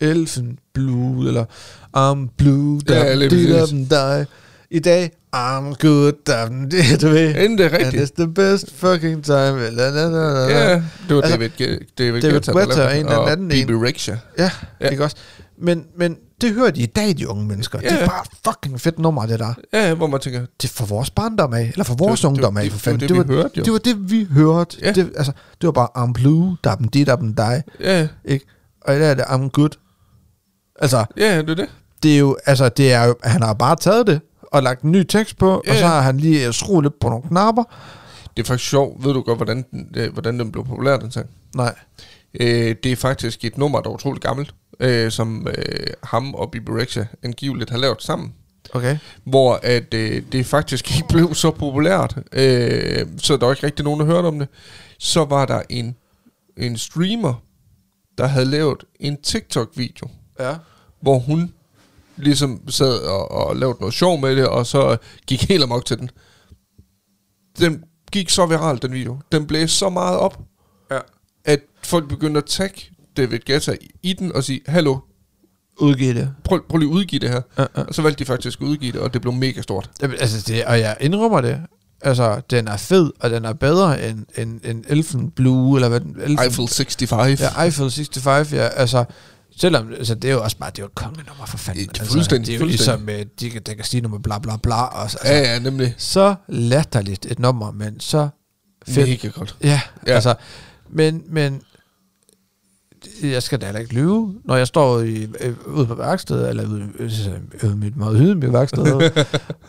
Elfen Blue, eller I'm blue, da dem dig. I dag, I'm good, da dem det, du ved. Inden det er rigtigt. And it's the best fucking time. Ja, det var David Guetta og en eller anden en. Og B B Rexha. Ja, ikke også. Men, men det hører de i dag, de unge mennesker. Ja, ja. Det er bare fucking fedt nummer, det der. Ja, hvor man tænker... Det er for vores barndom af, eller for vores ungdom af, for fanden. Det var det, vi hørte, jo. Det var det, vi hørte. Ja. Det, altså, det var bare, I'm blue, da dem dit, da dem dig. Ja. Ikke? Og i dag er det, I'm good. Altså... Ja, det er det. Det er jo... Altså, det er jo... Han har bare taget det, og lagt en ny tekst på, ja, og så har han lige skruet lidt på nogle knapper. Det er faktisk sjovt. Ved du godt, hvordan den, hvordan den blev populær, den sang? Nej. Øh, det er faktisk et nummer, der er utroligt gammelt. Øh, som øh, ham og B B Rexha angiveligt har lavet sammen. Okay. Hvor at øh, det faktisk ikke blev så populært, øh, så der var ikke rigtig nogen, der hørte om det. Så var der en, en streamer, der havde lavet en TikTok-video, ja, hvor hun ligesom sad og, og lavede noget sjov med det, og så gik helt amok til den. Den gik så viralt, den video. Den blæste så meget op, ja, at folk begyndte at tagge David Guetta i den og sige, hallo, udgiv det. Prøv, prøv lige at udgive det her. Uh-uh. Og så valgte de faktisk at udgive det, og det blev mega stort. Altså det, og jeg indrømmer det. Altså, den er fed, og den er bedre end, end, end Elfen Blue, eller hvad den... Elfen, Eiffel femogtres. Ja, Eiffel femogtres, ja. Altså, selvom... Altså, det er jo også bare... Det er jo et kongenummer, for fanden. Det er fuldstændig, altså, det er fuldstændig. Ligesom, de kan, kan sige nummer bla bla bla. Og, altså, ja, ja, nemlig. Så latterligt et nummer, men så fedt. Mega godt. Ja, ja, altså... Men... men jeg skal da ikke lyve, når jeg står i, ude på værkstedet, eller ude, ude i mit meget hyden værksted,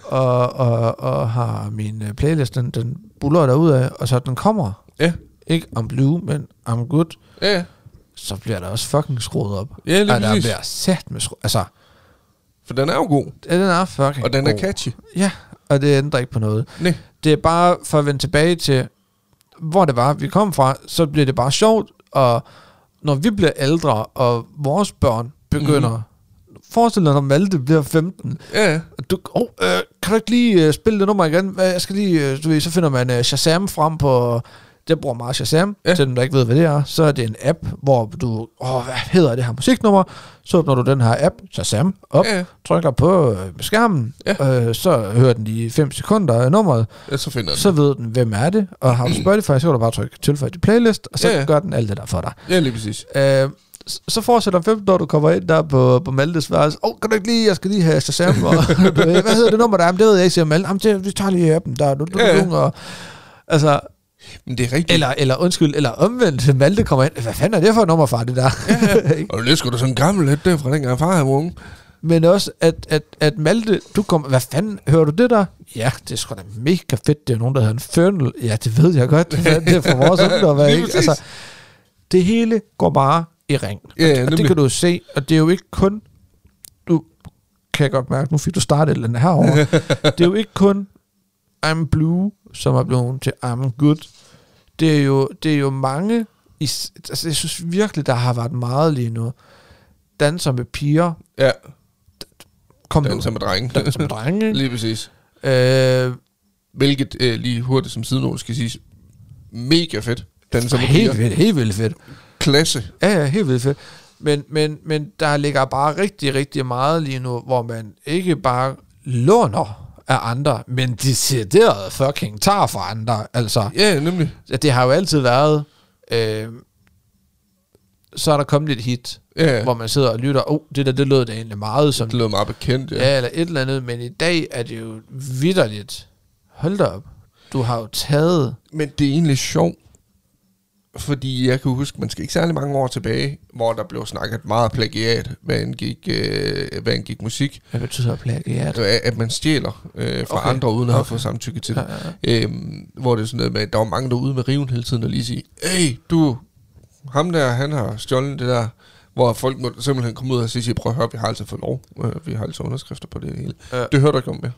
og, og, og har min playlist, den, den buller derudad, og så den kommer. Yeah. Ikke I'm blue, men I'm good. Yeah. Så bliver der også fucking skruet op. Ja, yeah, der bliver sat med skruet. Altså, for den er jo god. Ja, den er fucking og den er god. Catchy. Ja, og det ændrer ikke på noget. Nee. Det er bare for at vende tilbage til, hvor det var, vi kom fra, så bliver det bare sjovt, og når vi bliver ældre, og vores børn begynder... Mm-hmm. Forestil dig, når Malte bliver femten. Ja, yeah. Du, oh, øh, kan du ikke lige uh, spille det nummer igen? Hvad, jeg skal lige... Uh, du ved, så finder man uh, Shazam frem på... Jeg bruger meget Shazam, yeah, til dem, der ikke ved, hvad det er. Så er det en app, hvor du... Åh, oh, hvad hedder det her musiknummer? Så åbner du den her app, Shazam, op, yeah, trykker på øh, skærmen, yeah, øh, så hører den i fem sekunder af nummeret. Ja, så finder den. Så ved den, hvem er det, og har du Spotify, så kan du bare trykke tilføj til playlist, og så yeah, gør den alt det der for dig. Ja, lige præcis. Øh, så fortsætter om femten år, du kommer ind der på, på Maltes værelse. Åh, oh, kan du ikke lige, jeg skal lige have Shazam, og hvad hedder det nummer der? Jamen, det ved jeg ikke, siger Malte. Jamen, det, vi tager lige appen der, du, du, du, du, og, altså... Men det er rigtigt. Eller, eller undskyld, eller omvendt, Malte kommer ind. Hvad fanden er det for et nummer, far, det der? Ja, ja. Og det er sgu da sådan en gammel lidt der, fra dengang far havde unge. Men også, at, at, at Malte, du kommer, hvad fanden, hører du det der? Ja, det er sgu da mega fedt, det er nogen, der hedder en Fernel. Ja, det ved jeg godt, det er fra vores ungdom, ikke? Altså, det hele går bare i ring. Ja, ja, og det kan du jo se, og det er jo ikke kun, du kan jeg godt mærke, nu fik du startet et eller andet herovre, det er jo ikke kun I'm Blue, som er blevet til I'm Good. Det er jo, det er jo mange, i, altså jeg synes virkelig, der har været meget lige nu. Danser med piger. Ja. Danser med drenge. Danser med drenge. Lige præcis. Øh, Hvilket, øh, lige hurtigt som sidenote skal siges, mega fedt. Danser med piger. Helt vildt, helt vildt fedt. Klasse. Ja, ja, helt vildt fedt. Men, men, men der ligger bare rigtig, rigtig meget lige nu, hvor man ikke bare låner af andre, men decideret fucking tager fra andre. Altså, ja, yeah, nemlig. Det har jo altid været, øh, så er der kommet lidt hit, yeah, hvor man sidder og lytter, oh, det der, det lød da egentlig meget som... Det lød meget bekendt, ja. Ja, eller et eller andet, men i dag er det jo vitterligt. Hold da op, du har jo taget... Men det er egentlig sjovt, fordi jeg kan huske, man skal ikke særlig mange år tilbage, hvor der blev snakket meget plagiat, hvad angik, øh, hvad angik musik. Hvad betyder plagiat? At man stjæler øh, fra okay. andre, uden at okay. have fået samtykke til det. Ja, ja, ja. Øhm, hvor det er sådan noget med, der var mange, der ude med riven hele tiden, og lige sige, hey, du, ham der, han har stjålet det der, hvor folk må simpelthen komme ud og sige, prøv at høre, vi har altså fået lov, vi har altså underskrifter på det hele. Ja. Det hører du ikke om mere.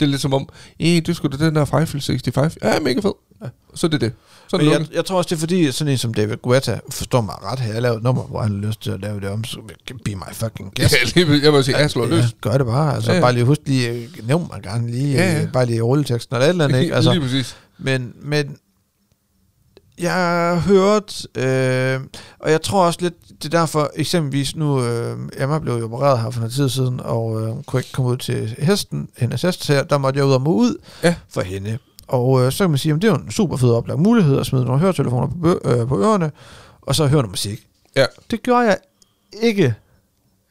Det er lidt som om, hey, du skulle da den der Five seks fem, ja, mega fed. Ja. Så det er det. Så er det jeg, jeg tror også, det er fordi, sådan en som David Guetta, forstår mig ret, har jeg lavet et nummer, hvor han har lyst til at lave det om, så be my fucking guest. Ja, lige, jeg må sige, jeg slår løs. Gør det bare, altså ja, ja. Bare lige husk lige, nævn mig gerne lige, ja, ja. Bare lige rulleteksten eller et eller andet, ikke? Altså, lige præcis. Men, men, jeg har hørt, øh, og jeg tror også lidt, det er derfor, eksempelvis nu, øh, Emma blev jo opereret her for noget tid siden, og øh, kunne ikke komme ud til hesten, hendes hest her, der måtte jeg ud og må ud ja. For hende. Og øh, så kan man sige, at det er jo en super fed oplagt mulighed at smide nogle høretelefoner på, bø- øh, på ørerne, og så høre noget musik. Ja. Det gjorde jeg ikke.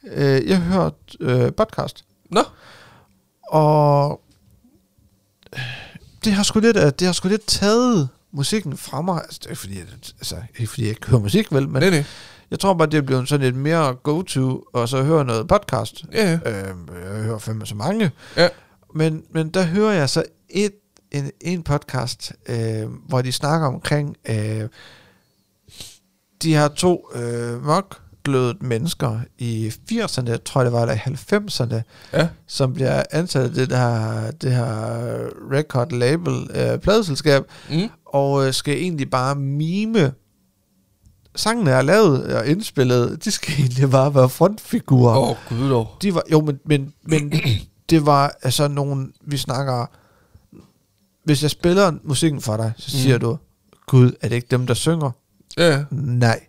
Øh, jeg hørte øh, podcast. Nå. Og det har sgu lidt, det har sgu lidt taget musikken fra mig. Altså, det er fordi, altså, ikke fordi jeg ikke hører musik, vel? Men nej, nej. Jeg tror bare, det er blevet sådan lidt mere go-to, og så høre noget podcast. Ja. Øh, jeg hører fandme så mange. Ja. Men, men der hører jeg så et En, en podcast, øh, hvor de snakker omkring, øh, de har to øh, mørkglødede mennesker i firserne, tror jeg det var, eller i halvfemserne, ja. Som bliver ansat af det her, det her record label øh, pladeselskab, mm. og øh, skal egentlig bare mime. Sangene er lavet og indspillet, de skal egentlig bare være frontfigurer. Åh, oh, gud dog. De var, jo, men, men, men det var altså nogen, vi snakker... Hvis jeg spiller musikken for dig, så siger mm. du, gud, er det ikke dem, der synger? Ja. Nej.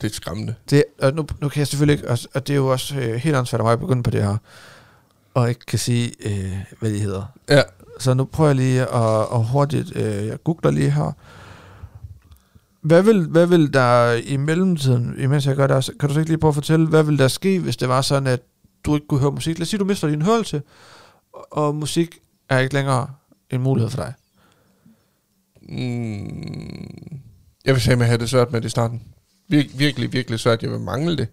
Det er skræmmende. Det, og nu, nu kan jeg selvfølgelig ikke, og, og det er jo også øh, helt ansvaret af mig at begynde på det her, og ikke kan sige, øh, hvad de hedder. Ja. Så nu prøver jeg lige at, at hurtigt, øh, jeg googler lige her. Hvad vil, hvad vil der i mellemtiden, imens jeg gør det, kan du så ikke lige prøve at fortælle, hvad vil der ske, hvis det var sådan, at du ikke kunne høre musik? Lad os sige, du mister din hørelse, og, og musik er ikke længere en mulighed for dig. Mm, jeg vil sige, at jeg havde det svært med det i starten. Vir- virkelig, virkelig svært. Jeg vil mangle det.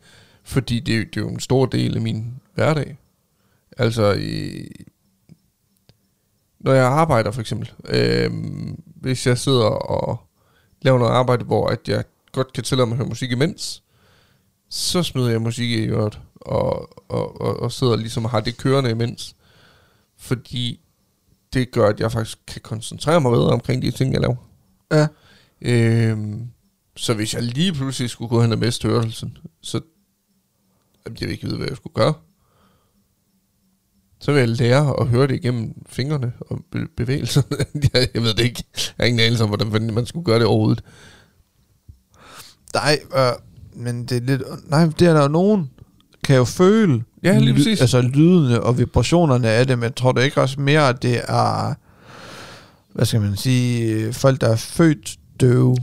Fordi det, det er jo en stor del af min hverdag. Altså, i, når jeg arbejder for eksempel. Øh, hvis jeg sidder og laver noget arbejde, hvor at jeg godt kan tillade mig at høre musik imens, så smider jeg musik i øret. Og, og, og, og sidder ligesom og har det kørende imens. Fordi det gør, at jeg faktisk kan koncentrere mig bedre omkring de ting, jeg laver. Ja. Øhm, så hvis jeg lige pludselig skulle gå hen og miste hørelsen, så jeg ville ikke vide, hvad jeg skulle gøre. Så vil jeg lære at høre det igennem fingrene og bevægelserne. jeg, jeg ved det ikke. Jeg har ingen anelse om, hvordan man skulle gøre det overhovedet. Nej, øh, men det er lidt... Nej, det er der jo nogen, kan jo føle... Ja, lige præcis. Altså lydene og vibrationerne af det, men jeg tror det ikke også mere, at det er, hvad skal man sige, folk, der er født døve.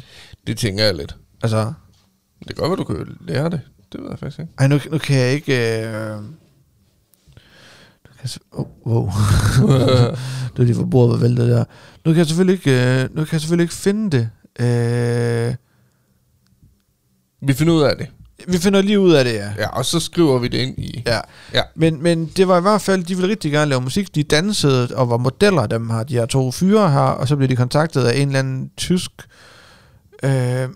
Det tænker jeg lidt. Altså. Det gør, at du kan lære det. Det ved jeg faktisk ikke. Ej, nu, nu kan jeg ikke... Øh, nu Åh, wow. Det var lige for bordet, hvor væltet der. Nu kan jeg selvfølgelig ikke, nu kan jeg selvfølgelig ikke finde det. Øh... Vi finder ud af det. Vi finder lige ud af det, ja. Ja, og så skriver vi det ind i... Ja, ja. Men, men det var i hvert fald, de ville rigtig gerne lave musik. De dansede og var modeller, dem her, de her to fyre her, og så blev de kontaktet af en eller anden tysk øh,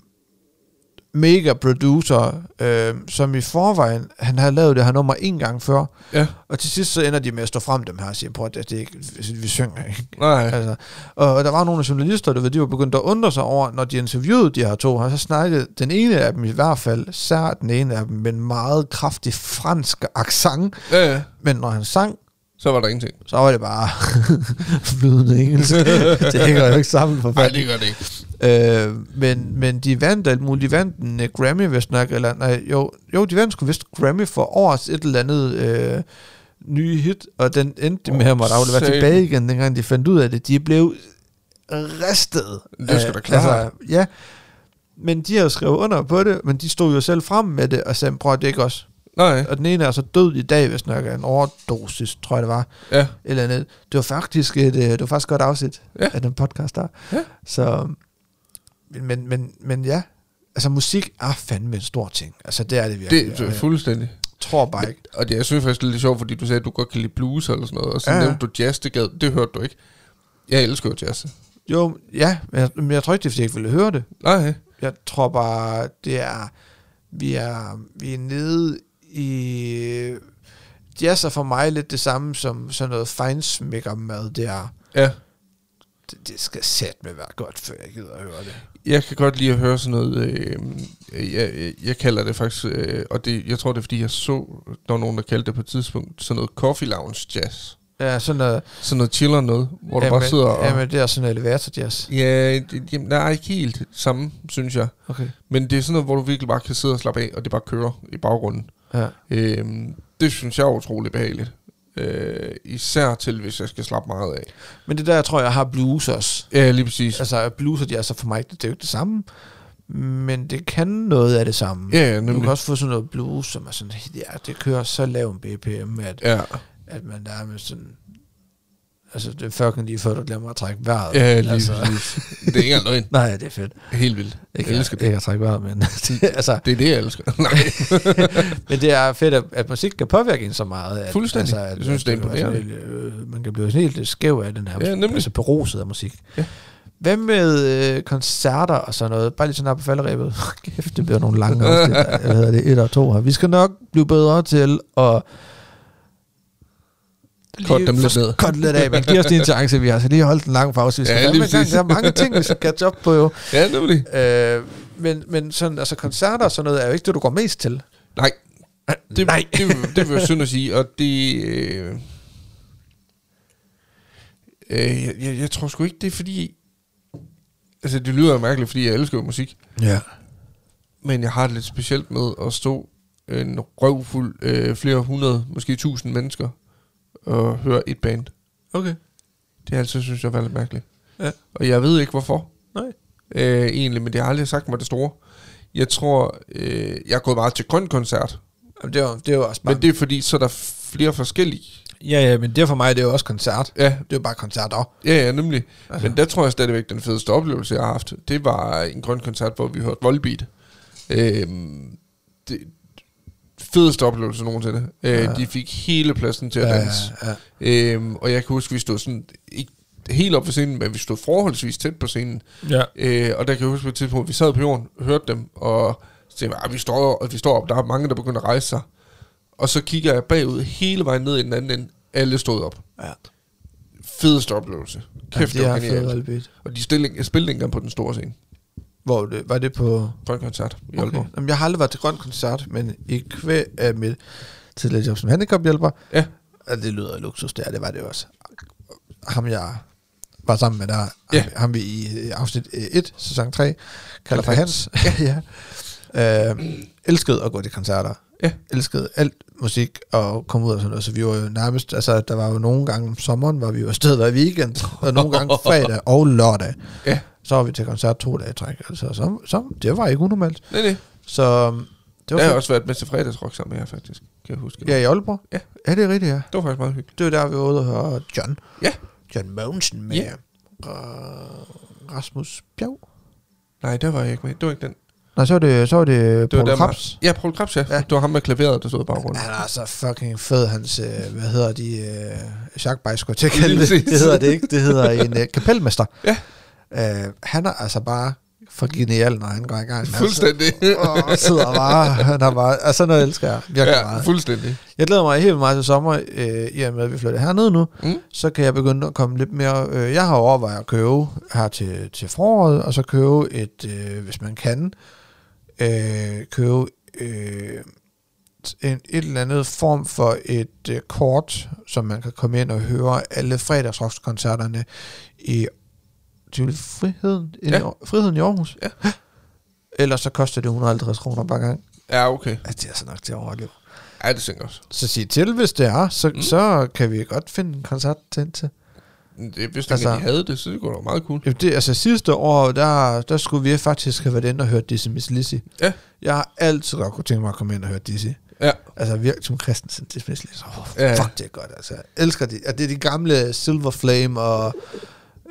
mega-producer, øh, som i forvejen, han havde lavet det her nummer en gang før. Ja. Og til sidst så ender de med at stå frem dem her og sige, prøv at det, det er ikke, vi synger ikke. Nej. Altså, og, og der var nogle journalister, der ved, de var begyndt at undre sig over, når de interviewede de her to her, så snakkede den ene af dem i hvert fald, særligt den ene af dem, med en meget kraftig fransk accent. Ja, ja. Men når han sang, så var der ingenting. Så var det bare flydende engelsk. Det hænger jo ikke sammen for fanden. Nej, det gør det ikke. Øh, men, men de vandt alt muligt. De vandt en uh, Grammy, hvis nok, eller nej, jo, jo, de vandt sgu vist Grammy for årets et eller andet øh, nye hit, og den endte oh, med ham, og der var tilbage igen, dengang de fandt ud af det. De blev ristet. Det skal da klare. Altså, ja, men de har skrevet under på det, men de stod jo selv frem med det, og sagde, prøv det ikke også. Nej. Og den ene er så død i dag, hvis nok er en overdosis, tror jeg det var. Ja. Eller andet. Det var faktisk et, det var faktisk godt afsæt, ja, af den podcast der. Ja. Så, men, men, men ja, altså musik er fandme en stor ting. Altså det er det virkelig. Det er fuldstændig. Jeg tror bare ikke. Og det er selvfølgelig faktisk lidt sjovt, fordi du sagde, at du godt kan lide blues eller sådan noget, og så ja, nævnte du jazz, det, gad, det hørte du ikke. Jeg elsker jo jazz. Jo, ja, men jeg, men jeg tror ikke, det er fordi jeg ikke ville høre det. Nej. Jeg tror bare, det er, vi er, vi er nede i jazz er for mig lidt det samme som sådan noget feinsmækkermad, det er. Ja. Det, det skal satme være godt, før jeg gider at høre det. Jeg kan godt lide at høre sådan noget, øh, jeg, jeg kalder det faktisk, øh, og det, jeg tror det er fordi jeg så, der var nogen der kaldte det på et tidspunkt, sådan noget coffee lounge jazz. Ja, sådan noget. Sådan noget chiller noget, hvor jamen, du bare sidder og... Jamen, det er sådan noget elevator jazz. Ja, det, jamen, der er ikke helt samme, synes jeg. Okay. Men det er sådan noget, hvor du virkelig bare kan sidde og slappe af, og det bare kører i baggrunden. Ja. Øhm, det synes jeg er utroligt behageligt. Øh, især til, hvis jeg skal slappe meget af. Men det der, jeg tror, jeg har blues også. Ja, lige præcis. Altså, blues og jazz er for mig, det er jo ikke det samme. Men det kan noget af det samme. Ja, nemlig. Du kan også få sådan noget blues, som er sådan, ja, det kører så lav en B P M, at... Ja. At man der er med sådan... Altså, det er fucking lige før, du glemmer at trække vejret. Ja, lige altså. Det er ikke engang løgn. Nej, det er fedt. Helt vildt. Ikke, jeg elsker det. Ikke at trække vejret, men... altså, det er det, jeg elsker. Nej. Men det er fedt, at, at musik kan påvirke en så meget. At, fuldstændig. Altså, at, jeg synes, det er imponerende. Sådan, øh, man kan blive sådan helt skæv af den her... Ja, nemlig. Altså, beruset af musik. Ja. Hvad med øh, koncerter og sådan noget? Bare lige sådan her på falderæbet. Kæft, det bliver nogle lange afsnit. Hvad hedder det? Et og to her. Vi skal nok blive bedre til at... Kort dem lidt ned. Kort lidt af, men giv os din chance, vi har. Så lige holdt en lang pause. Vi skal ja, lige gang. Der er mange ting, vi skal catch up på jo. Ja, nemlig. Øh, men men sådan, altså, koncerter og sådan noget er jo ikke det, du går mest til. Nej. Det, Nej. Det, det, det vil jeg synd at sige, og det... Øh, øh, jeg, jeg, jeg tror sgu ikke, det er fordi... Altså, det lyder mærkeligt, fordi jeg elsker musik. Ja. Men jeg har det lidt specielt med at stå en røvfuld øh, flere hundrede, måske tusind mennesker og høre et band. Okay. Det er altså, synes jeg, var lidt mærkeligt. Ja. Og jeg ved ikke hvorfor. Nej. Øh, egentlig, men det har aldrig sagt mig det store. Jeg tror øh, jeg er gået meget til grøn koncert. Jamen, det er jo, det er jo også bare... Men det er fordi, så er der flere forskellige. Ja, ja, men det er for mig, det er jo også koncert. Ja. Det er jo bare koncerter. Ja, ja, nemlig. Altså. Men der tror jeg stadigvæk, den fedeste oplevelse, jeg har haft, det var en grøn koncert, hvor vi hørte Volbeat. Øh, det... fedeste oplevelse nogensinde. Ja. De fik hele pladsen til at danse. Ja, ja, ja. Øhm, og jeg kan huske, vi stod sådan, ikke helt op på scenen, men vi stod forholdsvis tæt på scenen. Ja. Øh, og der kan jeg huske på et tidspunkt, vi sad på jorden, hørte dem, og sagde, vi står op, vi står op, der er mange, der begynder at rejse sig. Og så kigger jeg bagud hele vejen ned i den anden ende, alle stod op. Ja. Fedeste oplevelse. Kæft, ja, det var genialt. Og de stilling, spillede ikke engang på den store scene. Hvor det, var det på... Grøn Koncert i Aalborg. Okay. Jamen, jeg har aldrig været til Grøn Koncert, men i kvæg af mit tidligere job som handicaphjælper, ja. Og det lyder luksus der, det var det også. Ham jeg var sammen med der, ham, ja. ham vi i afsnit et, sæson tre, kalder for Hans. Ja. ja. Øh, elskede at gå til koncerter. Ja. Elskede alt musik og komme ud og sådan noget. Så vi var jo nærmest, altså der var jo nogle gange om sommeren, hvor vi jo afsted hver weekend, og nogle gange fredag og lørdag. Ja. Så var vi til koncert to dage i træk, altså, så, så det var ikke unormalt. Det er det. Så Det har også været med til fredagsrock sammen med jer, faktisk. Kan jeg huske. Ja, i Aalborg? Ja. Er det rigtigt, ja? Det var faktisk meget hyggeligt. Det var der, vi var ude og høre John. Ja. John Mogensen med. Ja. Og Rasmus Bjerg. Nej, der var jeg ikke med. Det var ikke den. Nej, så var det, så var det, det Poul Krebs. Ja, Poul Krebs, ja. ja. Det var ham med klaveret, der stod i baggrunden. Han er så fucking fed, hans, hvad hedder de, uh, Jacques Bay, skulle jeg til at kalde det. Det hedder det ikke. Det hedder en uh, kapelmester. Ja. Uh, han er altså bare for genial, når han går i gang. Fuldstændig. Og altså, sidder bare, han er bare, altså sådan noget elsker jeg virkelig ja, meget. Fuldstændig. Jeg glæder mig helt meget til sommer, øh, i og med at vi flytter hernede nu, mm. så kan jeg begynde at komme lidt mere, øh, jeg har overvejet at købe her til, til foråret, og så købe et, øh, hvis man kan, øh, købe øh, en, et eller andet form for et øh, kort, som man kan komme ind og høre alle fredagsrockkoncerterne i Friheden, ja. Friheden i Aarhus. Ja. Ellers så koster det et hundrede og halvtreds kroner bare gang. Ja, okay. Altså, det er så nok til at overleve. Ja, det synes jeg også. Så sig til, hvis det er, så, mm. så kan vi godt finde en koncert til. til. Det, hvis altså, ikke de havde det, så det går da meget cool. Det, altså sidste år, der, der skulle vi faktisk have været inde og hørt Dizzy Miss Lizzy. Ja. Jeg har altid godt kunne tænke mig at komme ind og høre Dizzy. Ja. Altså virkelig som Christensen, Dizzy Miss Lizzy. Oh, fuck, ja. Det er godt, altså. Jeg elsker det. Og det er de gamle Silver Flame og...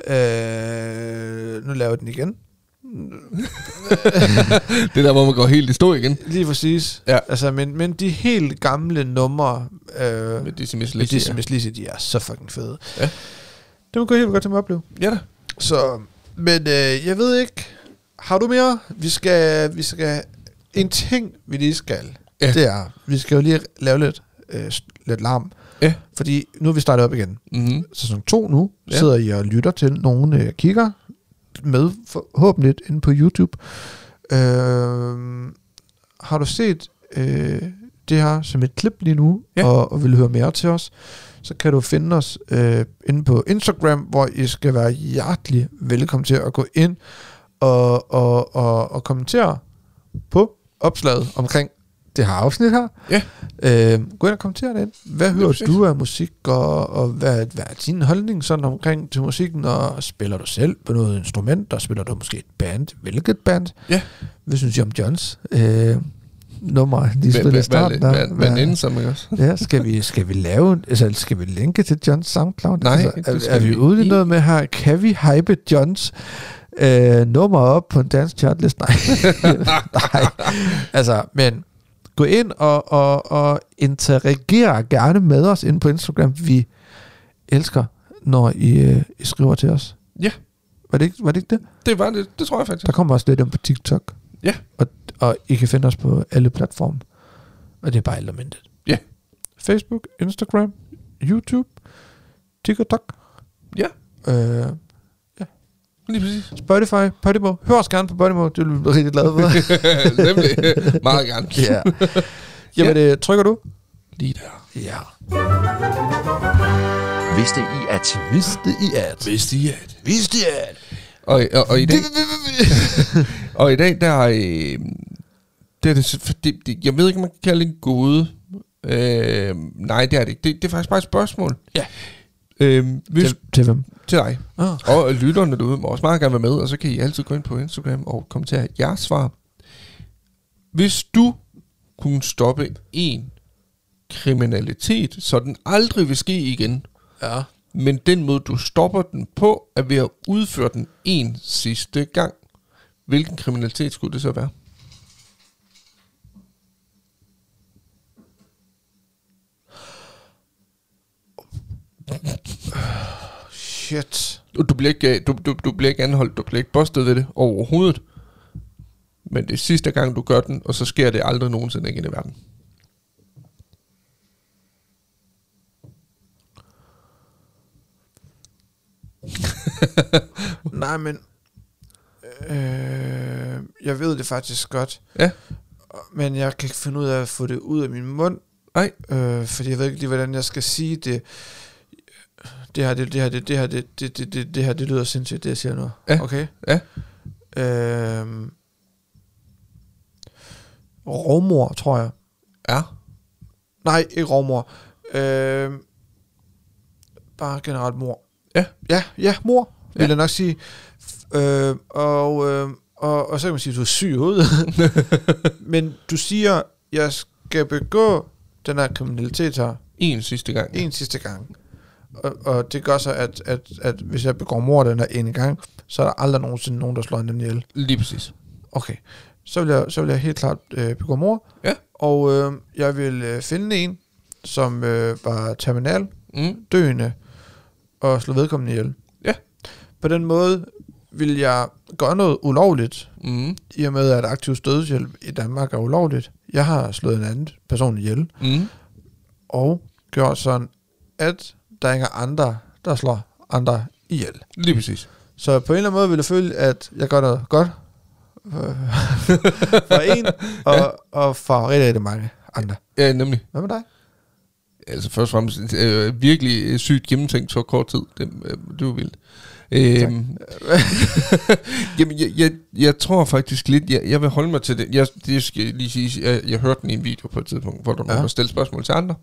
Øh, nu laver den igen. Det der, hvor man går helt i stå igen. Lige præcis. Ja. Altså, men, men de helt gamle numre øh, med Dizzy Miss Lizzy, de er så fucking fede. Ja. Det må gå helt godt til at opleve. Ja da. Så, men øh, jeg ved ikke. Har du mere? Vi skal, vi skal en ting, vi lige skal. Ja. Det er, vi skal jo lige lave lidt, øh, lidt larm. Ja. Fordi nu er vi startet op igen. Mm-hmm. Sæson to nu, ja. Sidder jeg og lytter til nogle øh, kigger med forhåbentlig inde på YouTube. Øh, har du set øh, det her som et klip lige nu, ja. og, og vil høre mere til os, så kan du finde os øh, inde på Instagram, hvor I skal være hjertelig velkommen til at gå ind og, og, og, og kommentere på opslaget omkring det her afsnit her. Ja. Øh, gå ind og kommentere derinde. Hvad hører du af musik, og, og hvad, hvad er din holdning sådan omkring til musikken, og spiller du selv på noget instrument, og spiller du måske et band? Hvilket band? Ja. Hvad synes I om Johns øh, nummer, de spiller i starten? Vandensamling også. Ja, skal vi, skal vi lave, altså skal vi linke til Johns SoundCloud? Nej. Altså, er, er vi ude i noget med her? Kan vi hype Johns øh, nummer op på en dansk chartlist? Nej. Nej. Altså, men gå ind og, og, og interagere gerne med os inde på Instagram. Vi elsker, når I, øh, I skriver til os. Ja. Var det ikke var det? Ikke det? Det var det, det tror jeg faktisk. Der kommer også lidt om på TikTok. Ja. Og, og I kan finde os på alle platforme. Og det er bare elementet. Ja. Facebook, Instagram, YouTube, TikTok. Ja. Øh, ja. Lige præcis. Spotify, Podimo. Hør os gerne på Podimo. Det vil vi rigtig glade for. Nemlig. Meget gerne. Ja. Jamen, ja. Trykker du? Lige der. Ja. Vidste I at? Vidste I at? Vidste I at? Vidste I at? Og, og, og i dag... og i dag, der er... Det er det, det, det, jeg ved ikke, om man kan kalde det en gåde. Øh, nej, det er det ikke. Det, det er faktisk bare et spørgsmål. Ja. Øhm, hvis, til, til hvem? Til dig. Ah. Og lytterne derude må også meget gerne være med, og så kan I altid gå ind på Instagram og kommentere jeres svar. Hvis du kunne stoppe en kriminalitet, så den aldrig vil ske igen, ja. Men den måde du stopper den på er ved at udføre den en sidste gang, hvilken kriminalitet skulle det så være? Shit. Du, du, bliver ikke, du, du, du bliver ikke anholdt. Du bliver ikke bustet ved det overhovedet. Men det er sidste gang du gør den, og så sker det aldrig nogensinde igen i verden. Nej, men øh, jeg ved det faktisk godt. Ja. Men jeg kan ikke finde ud af at få det ud af min mund. Nej, øh, fordi jeg ved ikke lige, hvordan jeg skal sige det. Det her, det, det her, det, det her, det, det, det, det, det her, det lyder sindssygt, det jeg siger nu. Ja. Okay? Ja. Øhm, rovmor, tror jeg. Ja. Nej, ikke rovmor. Øhm, bare generelt mor. Ja. Ja, ja, mor, vil ja. Jeg nok sige. Øh, og øh, Og, og så kan man sige, at du er syg i hovedet. Men du siger, jeg skal begå den her kriminalitet her. En sidste gang. En sidste gang. Og, og det gør så, at, at, at hvis jeg begår mord den her ene gang, så er der aldrig nogensinde nogen, der slår en ihjel. Lige præcis. Okay. Så vil jeg, så vil jeg helt klart øh, begå mord. Ja. Og øh, jeg vil øh, finde en, som øh, var terminal, mm. døende, og slå vedkommende ihjel. Ja. På den måde vil jeg gøre noget ulovligt, mm. i og med, at aktiv dødshjælp i Danmark er ulovligt. Jeg har slået en anden person ihjel, mm. og gjort sådan, at der ikke er andre, der slår andre ihjel. Lige præcis. Så på en eller anden måde vil jeg føle, at jeg gør noget godt for en, og, ja. og for rigtig, rigtig mange andre. Ja, nemlig. Hvad med dig? Altså først og fremmest, øh, virkelig sygt gennemtænkt så kort tid. Det, øh, det var vildt. Øhm, jamen, jeg, jeg, jeg tror faktisk lidt, jeg, jeg vil holde mig til det. Jeg, det skal lige sige, jeg, jeg hørte den i en video på et tidspunkt, hvor der var ja. stillet spørgsmål til andre.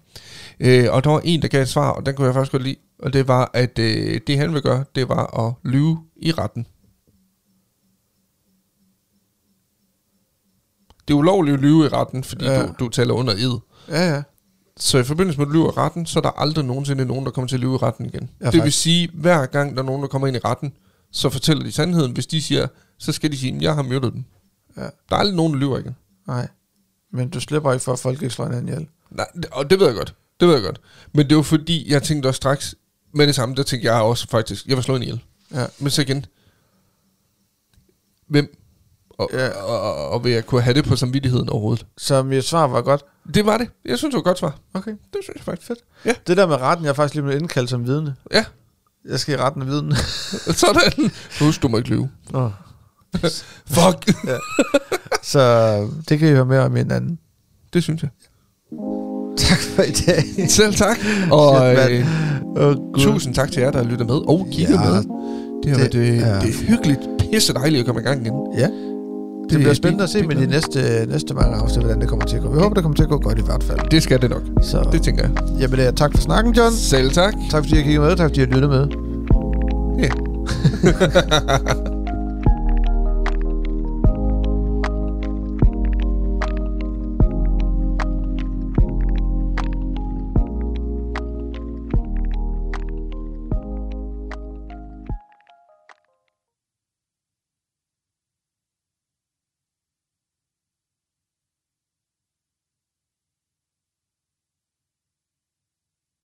Øh, og der var en, der gav et svar, og den kunne jeg faktisk godt lide. Og det var, at øh, det han ville gøre, det var at lyve i retten. Det er ulovligt at lyve i retten, fordi ja. du, du taler under ed. Ja, ja. Så i forbindelse med at lyve i retten, så er der aldrig nogensinde nogen, der kommer til at lyve i retten igen. Ja, det vil sige, at hver gang der er nogen, der kommer ind i retten, så fortæller de sandheden. Hvis de siger, så skal de sige, at jeg har myrdet dem. Ja. Der er aldrig nogen, der lyver igen. Nej, men du slipper ikke for, at folk ikke slår hinanden ihjel. Nej, og det ved jeg godt. Det ved jeg godt. Men det var fordi, jeg tænkte også straks, med det samme, der tænkte jeg også faktisk, jeg var slået ihjel. Ja. Men så igen, hvem? Og, ja. og, og, og vil jeg kunne have det på samvittigheden overhovedet. Så mit svar var godt. Det var det. Jeg synes det var et godt svar. Okay. Det synes jeg faktisk fedt. Ja. Det der med retten, jeg er faktisk lige blevet indkaldt som vidne. Ja. Jeg skal i retten af vidne. Sådan. Husk, du må ikke lyve. Oh. Fuck. Ja. Så det kan I høre mere om i en anden. Det synes jeg. Tak for i dag. Selv tak. Og Shit, oh, tusind tak til jer, der lytter med og kigger ja, med. Det, det, det, ja. det er hyggeligt. Pisse dejligt at komme i gang igen. Ja. Det bliver spændende at se med de næste, næste mange afsnit, hvordan det kommer til at gå. Vi håber, det kommer til at gå godt i hvert fald. Det skal det nok. Så. Det tænker jeg. Jamen, ja, tak for snakken, John. Selv tak. Tak fordi jeg kiggede med. Tak fordi jeg lyttede med. Ja. Yeah.